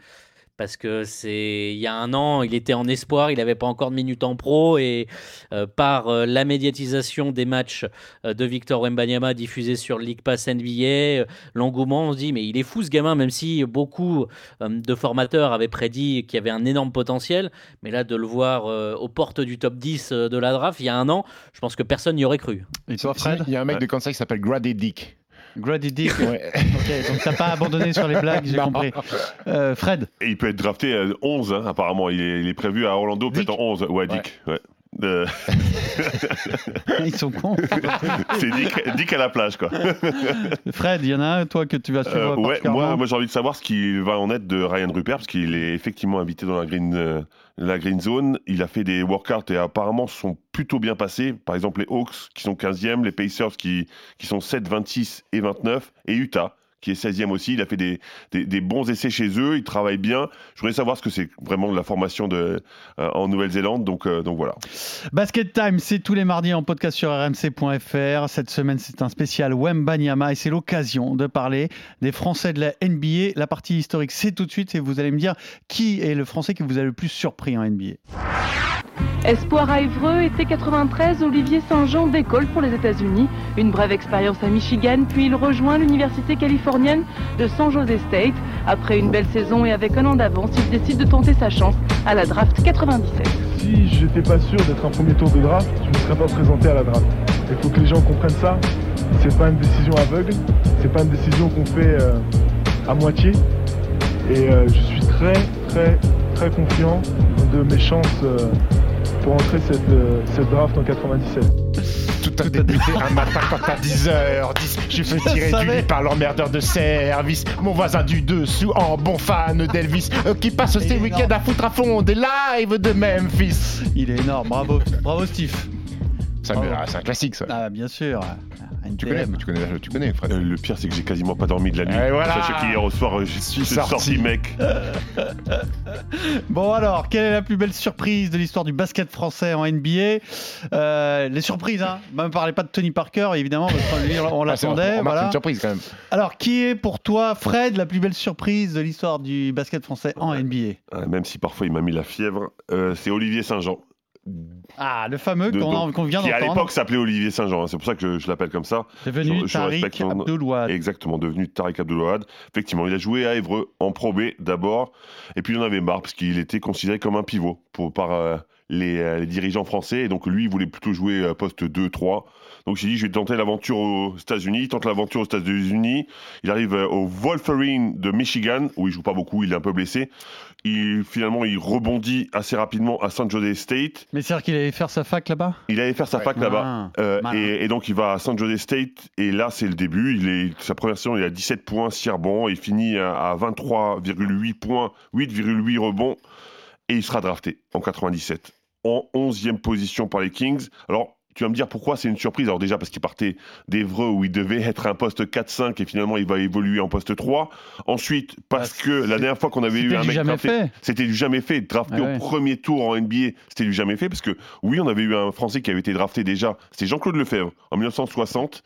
Parce que c'est il y a un an, il était en espoir, il n'avait pas encore de minutes en pro et euh, par euh, la médiatisation des matchs euh, de Victor Wembanyama diffusés sur League Pass N B A, euh, l'engouement, on se dit mais il est fou ce gamin, même si beaucoup euh, de formateurs avaient prédit qu'il y avait un énorme potentiel, mais là de le voir euh, aux portes du top dix euh, de la draft il y a un an, je pense que personne n'y aurait cru. Et toi Fred ? Il y a un mec ouais. de Kansas qui s'appelle Grady Dick. Grady Dick, ouais. Ok, donc t'as pas abandonné sur les blagues, j'ai non. compris. Euh, Fred. Et il peut être drafté à onze, hein, apparemment. Il est, il est prévu à Orlando, Dick. Peut-être en onze. Ouais, Dick. Ouais. Ouais. Euh... Ils sont cons. C'est Dick, Dick à la plage, quoi. Fred, il y en a un, toi, que tu vas suivre. Euh, ouais, moi, moi, j'ai envie de savoir ce qui va en être de Ryan Rupert, parce qu'il est effectivement invité dans la green. Euh... La green zone, il a fait des workouts et apparemment se sont plutôt bien passés. Par exemple, les Hawks qui sont quinzième, les Pacers qui, qui sont sept, vingt-six et vingt-neuf, et Utah qui est seizième aussi. Il a fait des, des, des bons essais chez eux, il travaille bien. Je voudrais savoir ce que c'est vraiment de la formation de, euh, en Nouvelle-Zélande, donc, euh, donc voilà. Basket Time, c'est tous les mardis en podcast sur R M C point F R. Cette semaine, c'est un spécial Wembanyama et c'est l'occasion de parler des Français de la N B A. La partie historique, c'est tout de suite et vous allez me dire qui est le Français qui vous a le plus surpris en N B A. Espoir à Évreux, été quatre-vingt-treize, Olivier Saint-Jean décolle pour les États-Unis. Une brève expérience à Michigan, puis il rejoint l'université californienne de San Jose State. Après une belle saison et avec un an d'avance, il décide de tenter sa chance à la draft quatre-vingt-dix-sept. Si j'étais pas sûr d'être un premier tour de draft, je ne serais pas présenté à la draft. Il faut que les gens comprennent ça. C'est pas une décision aveugle, c'est pas une décision qu'on fait euh, à moitié. Et euh, je suis très, très, très confiant de mes chances euh, pour entrer cette, euh, cette draft en quatre-vingt-dix-sept. Tout a débuté un matin quand à dix heures dix, je me fais tirer du lit par l'emmerdeur de service, mon voisin du dessous en bon fan d'Elvis, euh, qui passe ses week-ends à foutre à fond des lives de Memphis. Il est énorme, bravo, bravo Steve. Ça, bravo. C'est un classique ça. Ah bien sûr. Tu connais, tu connais, tu connais, Fred. Euh, le pire, c'est que j'ai quasiment pas dormi de la nuit. Et voilà. Sachez qu'hier au soir, je suis sorti, sorti mec. Bon alors, quelle est la plus belle surprise de l'histoire du basket français en N B A ? euh, Les surprises, hein. Bah, ne parlez pas de Tony Parker, évidemment, on l'attendait. Ah, on, on voilà. C'est une surprise quand même. Alors, qui est pour toi, Fred, la plus belle surprise de l'histoire du basket français en N B A ? euh, Même si parfois il m'a mis la fièvre, euh, c'est Olivier Saint-Jean. Ah, le fameux de, qu'on, donc, qu'on vient qui d'entendre. Qui à l'époque s'appelait Olivier Saint-Jean, hein, c'est pour ça que je, je l'appelle comme ça. Devenu je, je Tariq Abdoul-Ouad. Exactement, devenu Tariq Abdoul-Ouad. Effectivement, il a joué à Évreux en Pro B d'abord, et puis il en avait marre parce qu'il était considéré comme un pivot pour, par euh, les, euh, les dirigeants français, et donc lui il voulait plutôt jouer euh, poste deux trois. Donc j'ai dit, je vais tenter l'aventure aux États-Unis. Il tente l'aventure aux États-Unis. Il arrive au Wolverine de Michigan, où il joue pas beaucoup, il est un peu blessé. Il, finalement, il rebondit assez rapidement à San Jose State. Mais c'est-à-dire qu'il allait faire sa fac là-bas ? Il allait faire sa ouais. fac là-bas. Ah, euh, et, et donc il va à San Jose State, et là c'est le début. Il est, sa première saison, il a dix-sept points, six rebonds, il finit à vingt-trois virgule huit points, huit virgule huit rebonds, et il sera drafté en quatre-vingt-dix-sept, en onzième position par les Kings. Alors, tu vas me dire pourquoi c'est une surprise. Alors déjà parce qu'il partait d'Évreux où il devait être un poste quatre cinq et finalement il va évoluer en poste trois. Ensuite parce ah, que la dernière fois qu'on avait eu un mec drafté, fait. c'était du jamais fait. Drafté ah ouais. au premier tour en N B A, c'était du jamais fait parce que oui, on avait eu un Français qui avait été drafté déjà. C'était Jean-Claude Lefebvre en mille neuf cent soixante,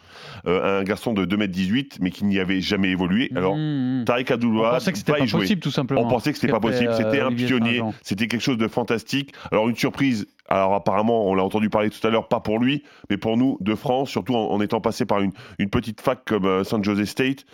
euh, un garçon de deux mètres dix-huit mais qui n'y avait jamais évolué. Alors mmh, mmh. Tariq Abdoul-Ouad, on pensait que c'était pas, pas possible tout simplement. On pensait que c'était pas possible. C'était euh, un pionnier, c'était quelque chose de fantastique. Alors une surprise. Alors apparemment, on l'a entendu parler tout à l'heure, pas pour lui, mais pour nous, de France, surtout en, en étant passé par une, une petite fac comme euh, San Jose State.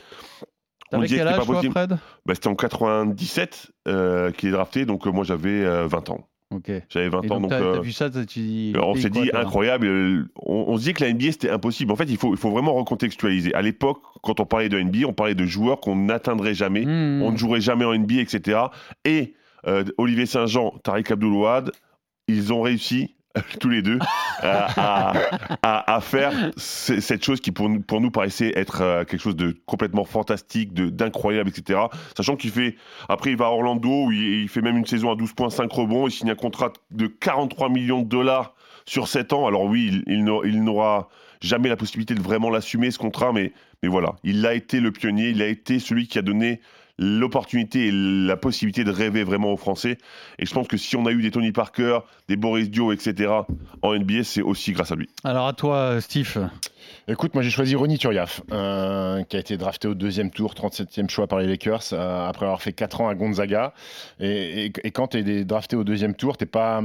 On disait que c'était pas possible. Bah, c'était en quatre-vingt-dix-sept euh, qu'il est drafté, donc euh, moi j'avais euh, vingt ans. Okay. J'avais vingt et ans. Donc, t'as, donc, t'as vu ça, t'as, tu... On s'est quoi, dit, incroyable, euh, on, on se dit que la N B A, c'était impossible. En fait, il faut, il faut vraiment recontextualiser. À l'époque, quand on parlait de N B A, on parlait de joueurs qu'on n'atteindrait jamais, mmh. on ne jouerait jamais en N B A, et cetera. Et euh, Olivier Saint-Jean, Tariq Abdul-Wahad, ils ont réussi... tous les deux, euh, à, à, à faire c- cette chose qui pour nous, pour nous paraissait être euh, quelque chose de complètement fantastique, de, d'incroyable, et cetera. Sachant qu'il fait, après il va à Orlando, où il, il fait même une saison à douze points, cinq rebonds, il signe un contrat de quarante-trois millions de dollars sur sept ans. Alors oui, il, il, il n'aura jamais la possibilité de vraiment l'assumer ce contrat, mais, mais voilà, il a été le pionnier, il a été celui qui a donné l'opportunité et la possibilité de rêver vraiment aux Français. Et je pense que si on a eu des Tony Parker, des Boris Dio, et cetera en N B A, c'est aussi grâce à lui. Alors à toi, Steve. Écoute, moi j'ai choisi Ronny Turiaf, euh, qui a été drafté au deuxième tour, trente-septième choix par les Lakers, euh, après avoir fait quatre ans à Gonzaga. Et, et, et quand tu es drafté au deuxième tour, tu n'as pas,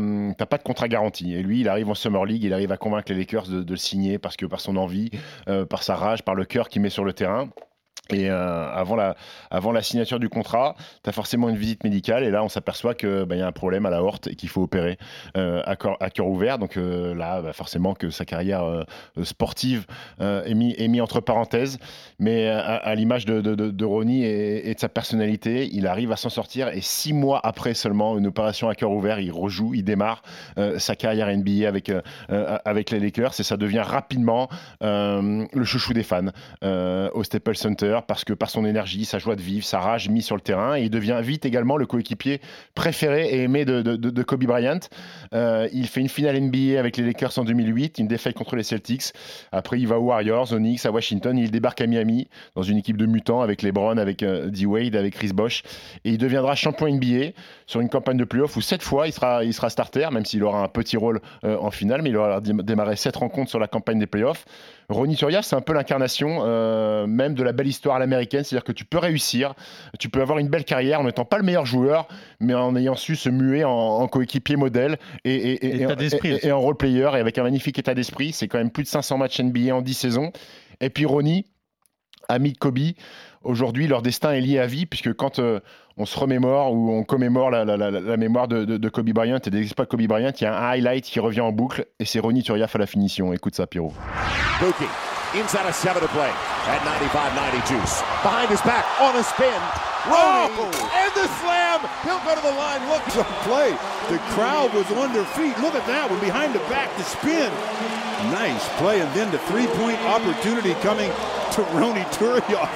pas de contrat garanti. Et lui, il arrive en Summer League, il arrive à convaincre les Lakers de, de le signer parce que par son envie, euh, par sa rage, par le cœur qu'il met sur le terrain. Et euh, avant, la, avant la signature du contrat, tu as forcément une visite médicale. Et là, on s'aperçoit qu'il bah, y a un problème à l'aorte et qu'il faut opérer euh, à, cor- à cœur ouvert. Donc euh, là, bah, forcément que sa carrière euh, sportive euh, est mise mis entre parenthèses. Mais euh, à, à l'image de, de, de, de Ronny et, et de sa personnalité, il arrive à s'en sortir. Et six mois après seulement, une opération à cœur ouvert, il rejoue, il démarre euh, sa carrière N B A avec, euh, avec les Lakers. Et ça devient rapidement euh, le chouchou des fans euh, au Staples Center. Parce que par son énergie, sa joie de vivre, sa rage mise sur le terrain, et il devient vite également le coéquipier préféré et aimé de, de, de Kobe Bryant. Euh, il fait une finale N B A avec les Lakers en deux mille huit, une défaite contre les Celtics. Après, il va aux Warriors, aux Knicks, à Washington. Il débarque à Miami dans une équipe de mutants avec LeBron, avec euh, D-Wade, avec Chris Bosh, et il deviendra champion N B A sur une campagne de playoff où sept fois il sera, il sera starter, même s'il aura un petit rôle euh, en finale, mais il aura démarré sept rencontres sur la campagne des playoffs. Ronny Turiaf, c'est un peu l'incarnation euh, même de la belle histoire à l'américaine, c'est-à-dire que tu peux réussir, tu peux avoir une belle carrière en n'étant pas le meilleur joueur, mais en ayant su se muer en, en coéquipier modèle et, et, et, et, et, et en role-player, et avec un magnifique état d'esprit. C'est quand même plus de cinq cents matchs N B A en dix saisons. Et puis Ronny, ami de Kobe, aujourd'hui leur destin est lié à vie, puisque quand... Euh, on se remémore ou on commémore la, la, la, la mémoire de, de, de Kobe Bryant et des exploits de Kobe Bryant. Il y a un highlight qui revient en boucle et c'est Ronny Turiaf à la finition. Écoute ça, Pierrot. Boogie, inside a seven to play at ninety-five ninety juice. Behind his back, on a spin. Ronny, oh, and the slam. He'll go to the line, look at the play. The crowd was on their feet. Look at that one, behind the back, the spin. Nice play, and then the three-point opportunity coming to Ronny Turiaf.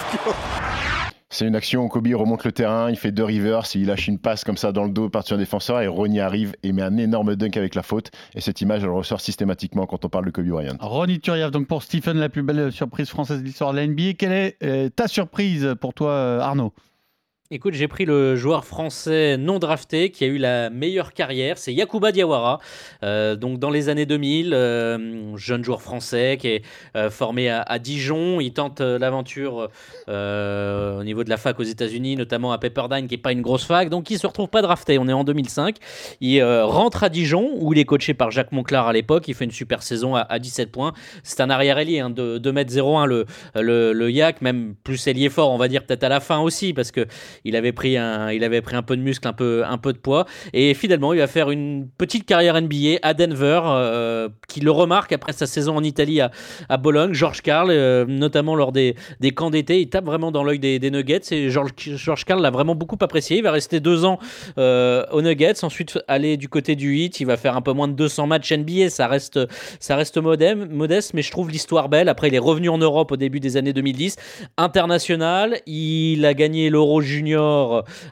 C'est une action où Kobe remonte le terrain, il fait deux rivers, il lâche une passe comme ça dans le dos par un défenseur et Ronny arrive et met un énorme dunk avec la faute. Et cette image, elle ressort systématiquement quand on parle de Kobe Bryant. Ronny Turiaf, donc pour Stephen, la plus belle surprise française de l'histoire de la N B A. Quelle est euh, ta surprise pour toi, Arnaud ? Écoute, j'ai pris le joueur français non drafté qui a eu la meilleure carrière, c'est Yacouba Diawara. Euh, donc dans les années deux mille, euh, jeune joueur français qui est euh, formé à, à Dijon. Il tente euh, l'aventure euh, au niveau de la fac aux États-Unis, notamment à Pepperdine, qui n'est pas une grosse fac. Donc il ne se retrouve pas drafté. On est en deux mille cinq. Il euh, rentre à Dijon où il est coaché par Jacques Monclar à l'époque. Il fait une super saison à, à dix-sept points. C'est un arrière-ailier hein, de deux mètres zéro un le, le, le Yac, même plus ailier fort, on va dire peut-être à la fin aussi parce que. Il avait pris un, il avait pris un peu de muscle, un peu, un peu de poids. Et finalement, il va faire une petite carrière N B A à Denver, euh, qui le remarque après sa saison en Italie à, à Bologne. George Karl, euh, notamment lors des, des camps d'été, il tape vraiment dans l'œil des, des Nuggets. Et George, George Karl l'a vraiment beaucoup apprécié. Il va rester deux ans euh, aux Nuggets. Ensuite, aller du côté du Heat. Il va faire un peu moins de deux cents matchs N B A. Ça reste, ça reste modem, modeste, mais je trouve l'histoire belle. Après, il est revenu en Europe au début des années deux mille dix. International, il a gagné l'Euro Junior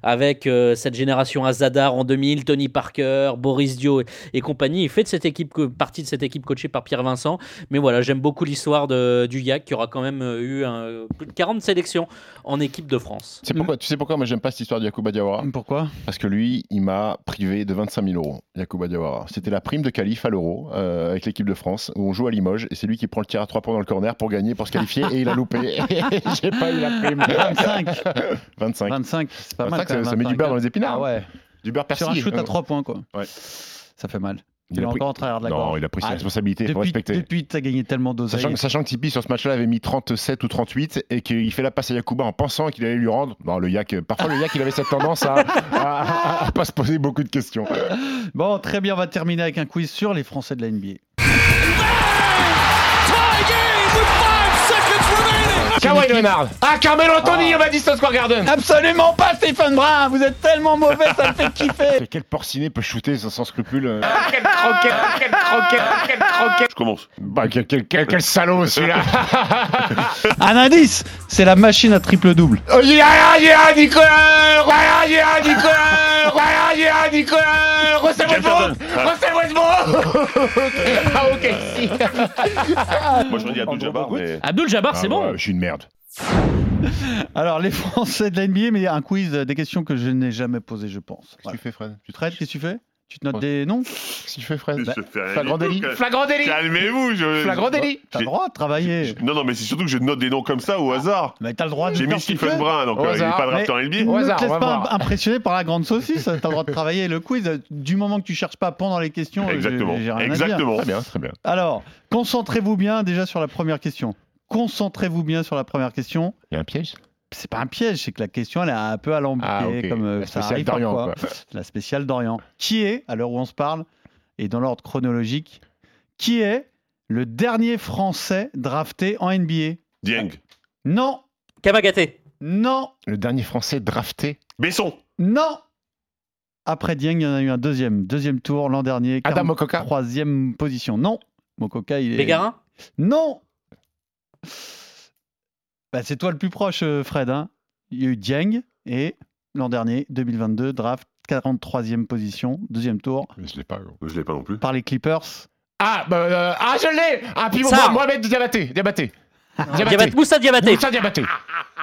avec euh, cette génération Azadar en deux mille, Tony Parker, Boris Dio et, et compagnie. Il fait de cette équipe, partie de cette équipe coachée par Pierre Vincent. Mais voilà, j'aime beaucoup l'histoire de, du Yac qui aura quand même eu un, plus de quarante sélections en équipe de France. C'est pourquoi, tu sais pourquoi moi j'aime pas cette histoire de Yacouba Diawara ? Pourquoi ? Parce que lui, il m'a privé de vingt-cinq mille euros, Yacouba Diawara. C'était la prime de qualif à l'Euro euh, avec l'équipe de France où on joue à Limoges et c'est lui qui prend le tir à trois points dans le corner pour gagner, pour se qualifier et il a loupé. J'ai pas eu la prime. vingt-cinq. vingt-cinq. vingt-cinq, c'est pas vingt-cinq, mal. Ça, ça met du beurre dans les épinards. Ah ouais. Du beurre persillé. Sur un shoot à trois points, quoi. Ouais. Ça fait mal. Il l'a pris... en travers de la gorge. Non, il a pris ah, ses responsabilités, il faut respecter. Depuis, tu as gagné tellement d'oseille. Sachant, sachant que Tipeee, sur ce match-là, avait mis trente-sept ou trente-huit et qu'il fait la passe à Yakuba en pensant qu'il allait lui rendre. Non, le Yak, parfois le Yak, il avait cette tendance à ne pas se poser beaucoup de questions. Bon, très bien, on va terminer avec un quiz sur les Français de la N B A. Kawhi Leonard. Ah, Carmelo Anthony, ah. On va Madison Square Garden. Absolument pas, Stephen Brun. Vous êtes tellement mauvais, ça me fait kiffer. Quel porciné peut shooter sans, sans scrupule euh... ah, Quel croquette, quel croquette, quel croquette. Je commence. Bah, quel, quel, quel, quel salaud celui-là. Un indice, c'est la machine à triple-double. Oh, yeah, yeah, Nicolas. Voilà, yeah, Nicolas. Voilà, yeah, Nicolas. Russell Westbrook. Russell Westbrook. Ah, ok, si. Moi, je me dis Abdul Jabbar, mais... Abdul Jabbar, c'est bon. Je suis une merde. Alors, les Français de la N B A, mais il y a un quiz, des questions que je n'ai jamais posées, je pense. Qu'est-ce que ouais. tu fais, Fred? Tu traites, qu'est-ce que tu fais? Tu te notes ouais. des noms? Qu'est-ce que tu fais, Fred? bah, Flagrant délit. Flagrant délit. Calmez-vous. Je... Flagrant délit. T'as le droit de travailler. Non, non, mais c'est surtout que je note des noms comme ça au hasard. Mais t'as le droit de J'ai mis Stephen Brun, donc euh, il n'est pas le rapteur N B A. Ne te laisse pas impressionner par la grande saucisse. T'as le droit de travailler le quiz. Du moment que tu ne cherches pas pendant les questions. Exactement. J'ai, j'ai rien Exactement. À dire. Très bien, très bien. Alors, concentrez-vous bien déjà sur la première question. Concentrez-vous bien sur la première question. Il y a un piège? C'est pas un piège, c'est que la question elle est un peu alambiquée, ah, okay. comme la ça arrive Dorian, parfois. Quoi. La spéciale Dorian. Qui est, à l'heure où on se parle, et dans l'ordre chronologique, qui est le dernier Français drafté en N B A? Dieng. Non. Kamagaté. Non. Le dernier Français drafté. Besson. Non. Après Dieng, il y en a eu un deuxième. Deuxième tour l'an dernier. Adam Mokoka. Troisième position. Non. Mokoka, il est. Bégarin. Non. Bah, c'est toi le plus proche, Fred. Hein. Il y a eu Dieng et l'an dernier, deux mille vingt-deux, draft, quarante-troisième position, deuxième tour. Mais je l'ai pas, je l'ai pas non plus. Par les Clippers. Ah, bah, euh, ah je l'ai. Ah, puis moi, Mohamed Diabaté, Diabaté. Diabaté. Moussa Diabaté. Moussa Diabaté.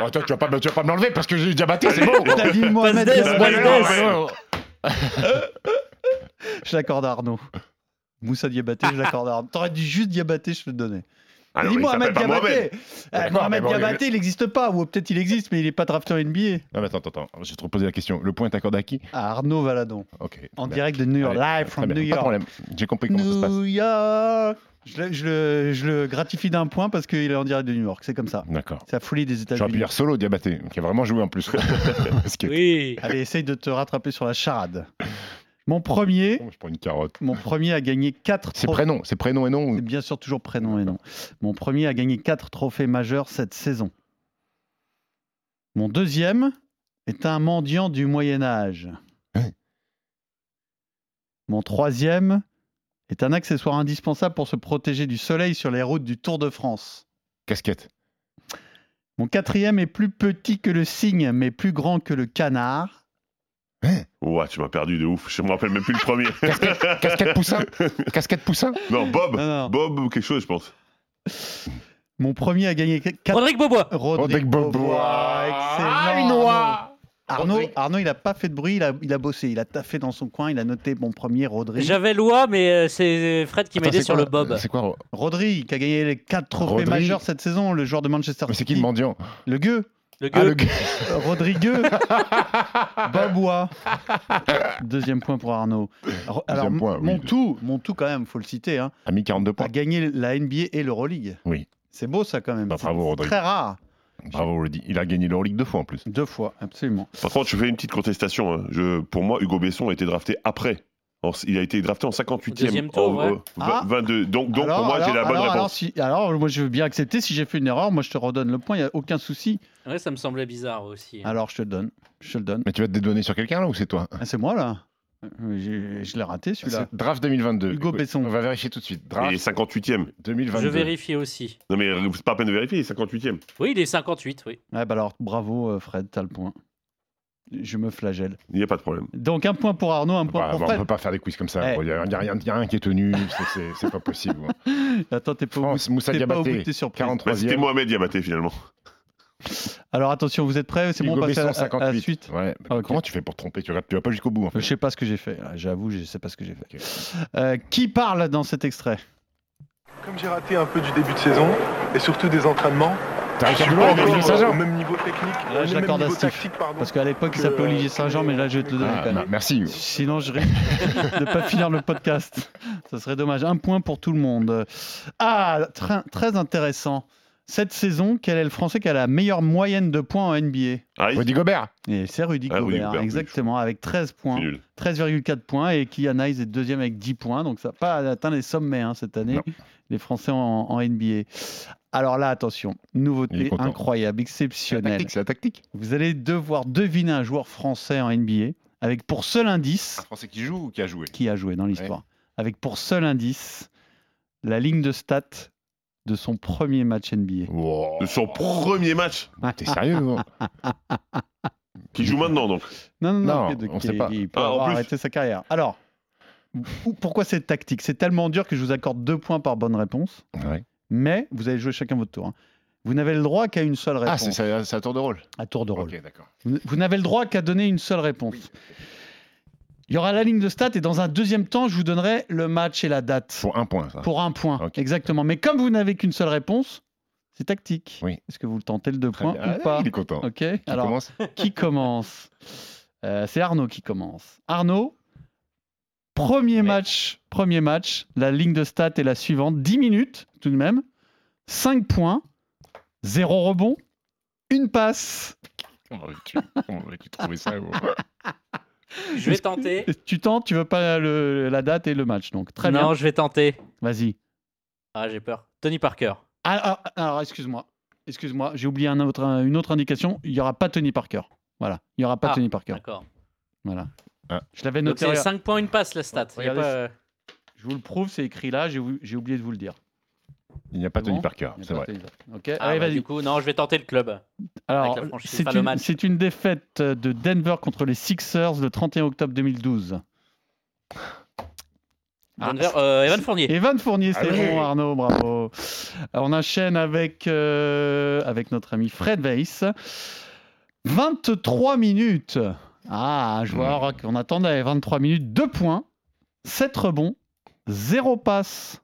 Oh, toi, tu vas pas, tu vas pas me l'enlever parce que j'ai eu Diabaté, c'est bon. T'as dit Mohamed Diabaté. Je l'accorde à Arnaud. Moussa Diabaté, je l'accorde à Arnaud. T'aurais dit juste Diabaté, je te le donnais. Ah non, dis Mohamed Diabaté. Euh, Mohamed bon, Diabaté, il n'existe pas, ou peut-être il existe, mais il n'est pas drafteur N B A. Non, mais attends, attends, attends. Je vais te reposer la question. Le point est accordé à qui? À Arnaud Valadon. Ok. En bien. Direct de New York, live from New York. Pas de problème. J'ai compris comment New ça se passe. New York. Je le, je, le, je le gratifie d'un point parce qu'il est en direct de New York. C'est comme ça. D'accord. C'est la folie des États-Unis. J'aurais pu dire solo Diabaté, qui a vraiment joué en plus. Oui. Allez, essaye de te rattraper sur la charade. Mon premier, je prends une carotte. Mon premier a gagné quatre trophées. C'est prénom, c'est prénom et nom. C'est bien sûr toujours prénom et nom. Mon premier a gagné quatre trophées majeurs cette saison. Mon deuxième est un mendiant du Moyen Âge. Ouais. Mon troisième est un accessoire indispensable pour se protéger du soleil sur les routes du Tour de France. Casquette. Mon quatrième est plus petit que le cygne, mais plus grand que le canard. Hein? Ouah, tu m'as perdu de ouf. Je me rappelle même plus le premier. Casquette, casquette Poussin. Casquette Poussin. Non, Bob. Non, non. Bob quelque chose, je pense. Mon premier a gagné quatre... Rodrigue Bobois. Rodrigue Bobois. Ah, Arnaud, Rodrigue. Arnaud, il n'a pas fait de bruit, il a, il a bossé, il a taffé dans son coin, il a noté mon premier, Rodrigue. J'avais l'Oie, mais c'est Fred qui m'a aidé sur le Bob. C'est quoi Rodrigue, qui a gagné les quatre trophées Rodrigue. Majeurs cette saison, le joueur de Manchester City. Mais c'est qui le mendiant? Le gueux. Le gueux. Ah, le gueux. Rodrigueux. Babois. Deuxième point pour Arnaud. Alors, m- point, oui. Montou, Montou quand même, il faut le citer. Hein, a mis quarante-deux points. A gagné la N B A et l'Euroleague. Oui. C'est beau ça quand même. Bah, c'est bravo, Rodrigue. Très rare. Bravo, Rodrigue. Il a gagné l'Euroleague deux fois en plus. Deux fois, absolument. Par contre, je fais une petite contestation. Hein. Je, pour moi, Hugo Besson a été drafté après. Il a été drafté en cinquante-huitième, tour, en, ouais. euh, ah. vingt-deux. Donc, donc alors, pour moi, alors, j'ai la bonne alors, réponse. Alors, si, alors, moi, je veux bien accepter. Si j'ai fait une erreur, moi, je te redonne le point. Il n'y a aucun souci. Ouais, ça me semblait bizarre aussi. Alors, je te le donne. Je te le donne. Mais tu vas te dédonner sur quelqu'un, là, ou c'est toi? Ah, c'est moi, là. Je, je l'ai raté, celui-là. C'est draft deux mille vingt-deux. Hugo Besson. On va vérifier tout de suite. Draft. Il est cinquante-huitième. deux mille vingt-deux. Je vérifie aussi. Non, mais c'est pas à peine de vérifier. Il est cinquante-huitième. Oui, il est cinquante-huit, oui. Ouais, bah alors, bravo, Fred. T'as le point. Je me flagelle. Il n'y a pas de problème. Donc un point pour Arnaud, un point bah, pour bah, Fred. On ne peut pas faire des quiz comme ça. Il n'y a, a, a rien qui est tenu. C'est, c'est, c'est pas possible. Attends, t'es pas France, au bout, Moussa t'es Diabaté, pas au bout de tes surprises. quarante-troisième. C'était Mohamed Diabaté finalement. Alors attention, vous êtes prêts? C'est Hugo bon, on passe à, à, à la suite. Ouais. Ah, okay. Comment tu fais pour te tromper? Tu ne vas pas jusqu'au bout en fait. Je ne sais pas ce que j'ai fait. J'avoue, je ne sais pas ce que j'ai fait. Okay. Euh, qui parle dans cet extrait? Comme j'ai raté un peu du début de saison et surtout des entraînements, T'arrives à Olivier Saint-Jean. Au même niveau technique, là, je l'accorde à Steve. Parce qu'à l'époque, il s'appelait Olivier Saint-Jean, mais là, je vais te le donner. Ah, non, merci. Sinon, je risque de ne pas finir le podcast. Ça serait dommage. Un point pour tout le monde. Ah, très, très intéressant. Cette saison, quel est le Français qui a la meilleure moyenne de points en N B A ? ah, il... Rudy Gobert. Et c'est Rudy, ah, Gobert, Rudy Gobert, exactement, avec treize points, treize virgule quatre points. Et Killian Hayes est deuxième avec dix points. Donc ça n'a pas atteint les sommets hein, cette année, non. Les Français en, en N B A. Alors là, attention, nouveauté incroyable, exceptionnelle. La tactique, c'est la tactique. Vous allez devoir deviner un joueur français en N B A avec pour seul indice... Un Français qui joue ou qui a joué ? Qui a joué dans l'histoire. Ouais. Avec pour seul indice, la ligne de stats... de son premier match N B A. Wow. De son premier match. T'es sérieux non? Qui joue maintenant donc? Non, non, non, non de, on qui, sait pas. Il peut ah, avoir arrêté sa carrière. Alors, pourquoi cette tactique? C'est tellement dur que je vous accorde deux points par bonne réponse. Ouais. Mais vous allez jouer chacun votre tour. Hein. Vous n'avez le droit qu'à une seule réponse. Ah, c'est, c'est, à, c'est à tour de rôle. À tour de rôle. Ok, d'accord. Vous, vous n'avez le droit qu'à donner une seule réponse. Oui. Il y aura la ligne de stats et dans un deuxième temps, je vous donnerai le match et la date. Pour un point, ça. Pour un point, okay. Exactement. Mais comme vous n'avez qu'une seule réponse, c'est tactique. Oui. Est-ce que vous le tentez le deux points ou ah, pas? Il est content. Ok. Qui Alors, commence qui commence euh, C'est Arnaud qui commence. Arnaud, premier ouais. match, premier match. La ligne de stats est la suivante. dix minutes, tout de même. cinq points, zéro rebond, une passe. Comment vas-tu, comment vas-tu trouver ça bon. Je vais Est-ce tenter. Tu tentes, tu veux pas le, la date et le match, donc très non, bien. Non, je vais tenter. Vas-y. Ah, j'ai peur. Tony Parker. Ah, ah, alors, excuse-moi, excuse-moi, j'ai oublié un autre, une autre indication. Il y aura pas Tony Parker. Voilà, il y aura pas ah, Tony Parker. D'accord. Voilà. Ah. Je l'avais noté. Donc c'est cinq points, une passe la stat. Ouais, regardez, pas... Je vous le prouve, c'est écrit là. J'ai, j'ai oublié de vous le dire. Il n'y a pas Tony Parker, c'est vrai. Okay. Ah, allez, bah, vas-y. Du coup, non, je vais tenter le club. Alors, c'est, c'est, une, c'est une défaite de Denver contre les Sixers le trente et un octobre deux mille douze. Denver, ah, euh, Evan Fournier. Evan Fournier, c'est allez. Bon, Arnaud, bravo. Alors, on enchaîne avec, euh, avec notre ami Fred Veil. vingt-trois minutes. Ah, un joueur mmh. qu'on attendait. vingt-trois minutes, deux points, sept rebonds, zéro passe.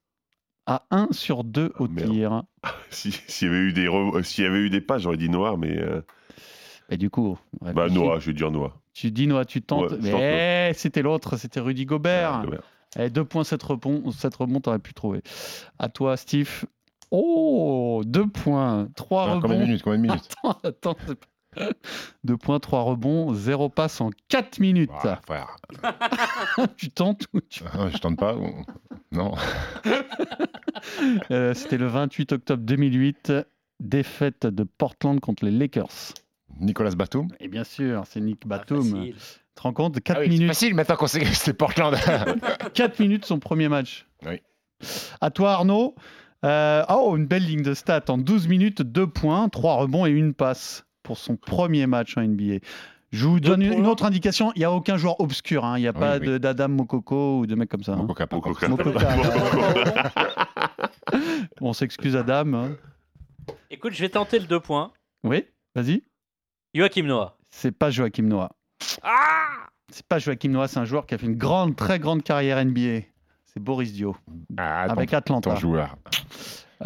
À un sur deux au Merde. tir. S'il si y avait eu des re... s'il y avait eu des passes, j'aurais dit Noah, mais. Euh... Et du coup. Bah Noah, je vais dire Noah. Tu dis Noah, tu tentes. Ouais, mais tente hey, c'était l'autre, c'était Rudy Gobert. Ouais, Gobert. Et deux points, sept rebonds, sept rebonds, t'aurais pu trouver. À toi, Steve. Oh, deux points, trois rebonds. Combien de minutes, combien de minutes attends, attends. deux points, trois rebonds, zéro passe en quatre minutes. Ah, frère. Tu tentes ou tu... Ah, je tente pas. Non. euh, c'était le vingt-huit octobre deux mille huit, défaite de Portland contre les Lakers. Nicolas Batum. Et bien sûr, c'est Nick Batum. Ah, tu te rends compte, quatre ah oui, minutes. C'est facile maintenant qu'on sait que c'est Portland. quatre minutes son premier match. Oui. À toi Arnaud. Euh, oh, une belle ligne de stats en douze minutes, deux points, trois rebonds et une passe. Pour son premier match en N B A. Je vous donne une autre indication, il n'y a aucun joueur obscur, il hein. n'y a oui, pas oui. De, d'Adam Mokoko ou de mecs comme ça. Mokoka, hein. Mokoka. Mokoka. Mokoka. On s'excuse Adam. Écoute, je vais tenter le deux points. Oui, vas-y. Joachim Noah. C'est pas Joachim Noah. Ah c'est pas Joachim Noah, c'est un joueur qui a fait une grande, très grande carrière N B A. C'est Boris Diaw, ah, attends, avec Atlanta. Ton joueur.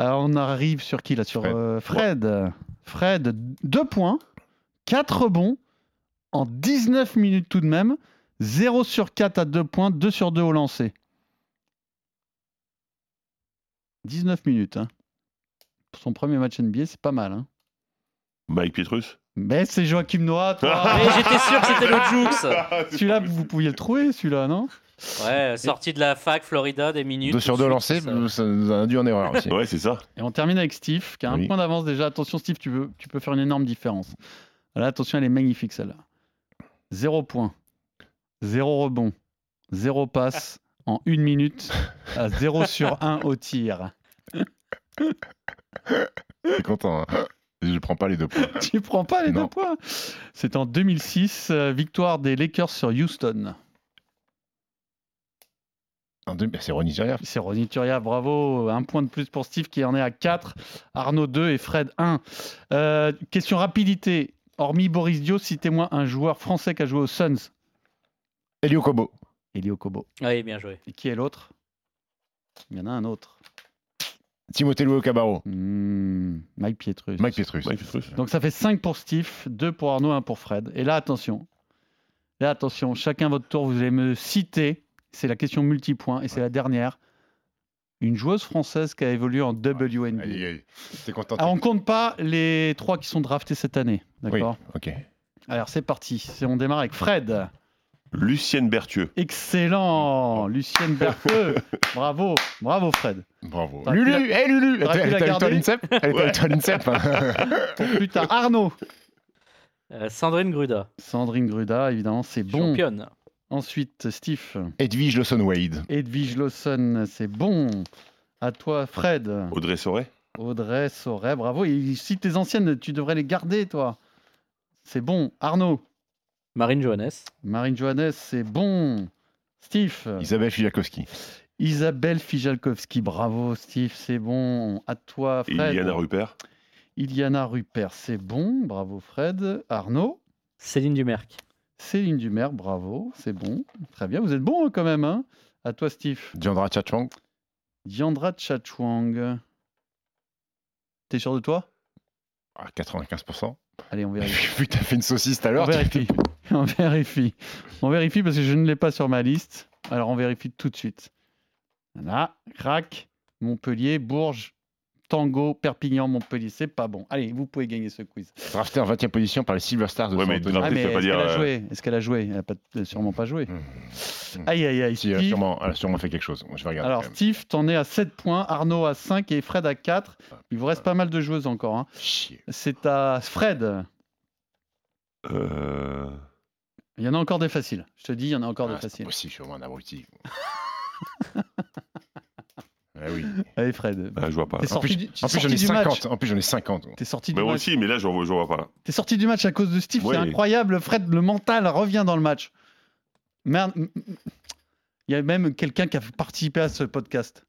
Euh, on arrive sur qui là? Sur Fred. Euh, Fred. Ouais. Fred, deux points, quatre rebonds, en dix-neuf minutes tout de même, zéro sur quatre à deux points, deux sur deux au lancer. dix-neuf minutes. Hein. Pour son premier match N B A, c'est pas mal. Hein. Mike Pietrus. Mais c'est Joachim Noah, toi. Mais j'étais sûr que c'était le Jukes. Celui-là, vous pouviez le trouver, celui-là, non ? Ouais, sorti de la fac, Florida, des minutes. deux sur deux lancés, ça nous a induit en erreur aussi. Ouais, c'est ça. Et on termine avec Steve, qui a oui. un point d'avance déjà. Attention, Steve, tu, veux, tu peux faire une énorme différence. Là, attention, elle est magnifique, celle-là. Zéro point, zéro rebond, zéro passe en une minute, à zéro sur un au tir. T'es content, hein? Je prends pas les deux points. Tu prends pas les non. deux points? C'est en deux mille six, euh, victoire des Lakers sur Houston. C'est Ronny Turiaf. C'est Ronny Turiaf, bravo. Un point de plus pour Steve qui en est à quatre. Arnaud deux et Fred un. Euh, question rapidité. Hormis Boris Diaw, citez-moi un joueur français qui a joué aux Suns. Elio Kobo. Elio Kobo. Oui, bien joué. Et qui est l'autre? Il y en a un autre. Timothée Louis Cabarro. Mmh, Mike Pietrus. Mike Pietrus. Mike Pietrus. Donc ça fait cinq pour Steve, deux pour Arnaud, un pour Fred. Et là, attention. Là, attention, chacun votre tour, vous allez me citer. C'est la question multipoint et c'est la dernière. Une joueuse française qui a évolué en W N B A. Allez, allez. C'est content. Alors, on ne compte pas les trois qui sont draftés cette année. D'accord ? Oui, ok. Alors, c'est parti. C'est, on démarre avec Fred. Lucienne Berthieux. Excellent, Lucienne Berthieux. Bravo, bravo Fred. Bravo. T'as Lulu, hé la... hey, Lulu, t'as eu toi l'INSEP. Elle était avec toi l'INSEP. Putain, Arnaud. Euh, Sandrine Gruda. Sandrine Gruda, évidemment, c'est bon. Championne. Ensuite, Steve. Edwige Lawson-Wade. Edwige Lawson, c'est bon. À toi, Fred. Audrey Sauret. Audrey Sauret, bravo. Et si tes anciennes, tu devrais les garder, toi. C'est bon. Arnaud. Marine Johannes. Marine Johannes, c'est bon. Steve. Isabelle Fijalkowski. Isabelle Fijalkowski, bravo, Steve, c'est bon. À toi, Fred. Et Iliana Rupert. Iliana Rupert, c'est bon. Bravo, Fred. Arnaud. Céline Dumerc. Céline Dumerc, bravo, c'est bon. Très bien, vous êtes bon quand même. Hein, à toi, Steve. Diandra Tchatchouang. Diandra Tchatchouang. T'es sûr de toi? À quatre-vingt-quinze pour cent. Allez, on vérifie. Vu que t'as fait une saucisse tout à l'heure. On vérifie. on vérifie. On vérifie parce que je ne l'ai pas sur ma liste. Alors, on vérifie tout de suite. Voilà. Crac, Montpellier, Bourges, Tango, Perpignan, Montpellier. C'est pas bon. Allez, vous pouvez gagner ce quiz. Drafté en vingtième position par les Silver Stars de ouais, San Antonio. Ah, mais est-ce, dire... qu'elle a joué est-ce qu'elle a joué Elle n'a pas... sûrement pas joué. Mmh. Aïe, aïe, aïe. Si, Steve... elle, a sûrement, elle a sûrement fait quelque chose. Je vais regarder. Alors, Steve, t'en es à sept points. Arnaud à cinq et Fred à quatre. Il vous reste pas mal de joueuses encore. Hein. C'est à Fred. Euh... Il y en a encore des faciles. Je te dis, il y en a encore ah, des faciles. C'est possible, je suis vraiment un abruti. Ah oui. Allez Fred. Ah, je vois pas. En plus, du, en, plus, j'en ai cinquante. en plus j'en ai cinquante. T'es sorti mais du moi match. Moi aussi, mais là je vois, je vois pas. T'es sorti du match à cause de Steve, ouais. C'est incroyable. Fred, le mental revient dans le match. Merde. Il y a même quelqu'un qui a participé à ce podcast.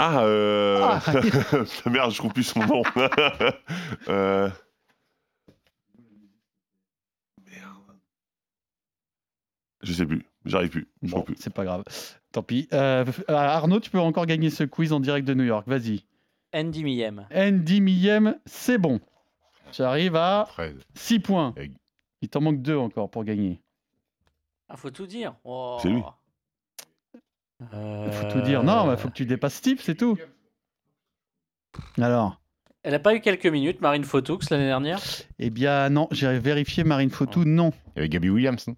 Ah. Euh... ah. Merde, je trouve plus son nom. euh... Merde. Je sais plus. J'arrive plus. Bon, plus. C'est pas grave. Tant pis. Euh, Arnaud, tu peux encore gagner ce quiz en direct de New York. Vas-y. Andy Millem. Andy Millem, c'est bon. J'arrive à six points. Il t'en manque deux encore pour gagner. Ah, faut tout dire. Oh. C'est lui. Euh... Faut tout dire. Non, mais faut que tu dépasses Steve, c'est tout. Alors. Elle n'a pas eu quelques minutes, Marine Fotoux, l'année dernière ? Eh bien, non. J'ai vérifié Marine Fotoux, oh. non. Il y avait Gabby Williams, non ?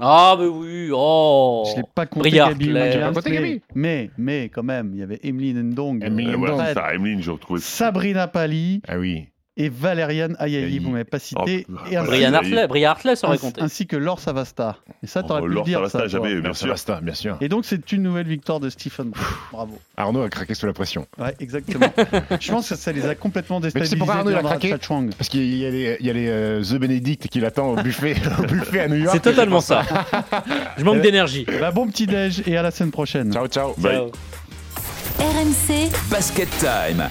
Ah, mais oui, oh! Je ne l'ai pas compté, Gabi. J'ai pas compté, Gabi. Mais, mais, quand même, il y avait Emeline Ndong. Emeline Ndong, ouais, ça, Emeline, je retrouve. Sabrina Pali. Ah oui. Et Valériane Ayayi, vous ne m'avez pas cité. Oh, et Brian Hartley, Brian Hartley, ça aurait compté. Ainsi que Laure Savasta. Et ça, t'aurais oh, pu Laure dire Savasta, ça. Jamais, bien sûr. Savasta, bien sûr. Et donc, c'est une nouvelle victoire de Stephen Brun. Bravo. Arnaud a craqué sous la pression. Ouais, exactement. Je pense que ça les a complètement déstabilisés. Mais c'est pour Arnaud, il a craqué. Parce qu'il y a les, il y a les euh, The Benedict qui l'attend au buffet, au buffet à New York. C'est totalement ça. Je manque d'énergie. Bah, bon petit déj et à la semaine prochaine. Ciao, ciao. Bye. R M C Basket Time.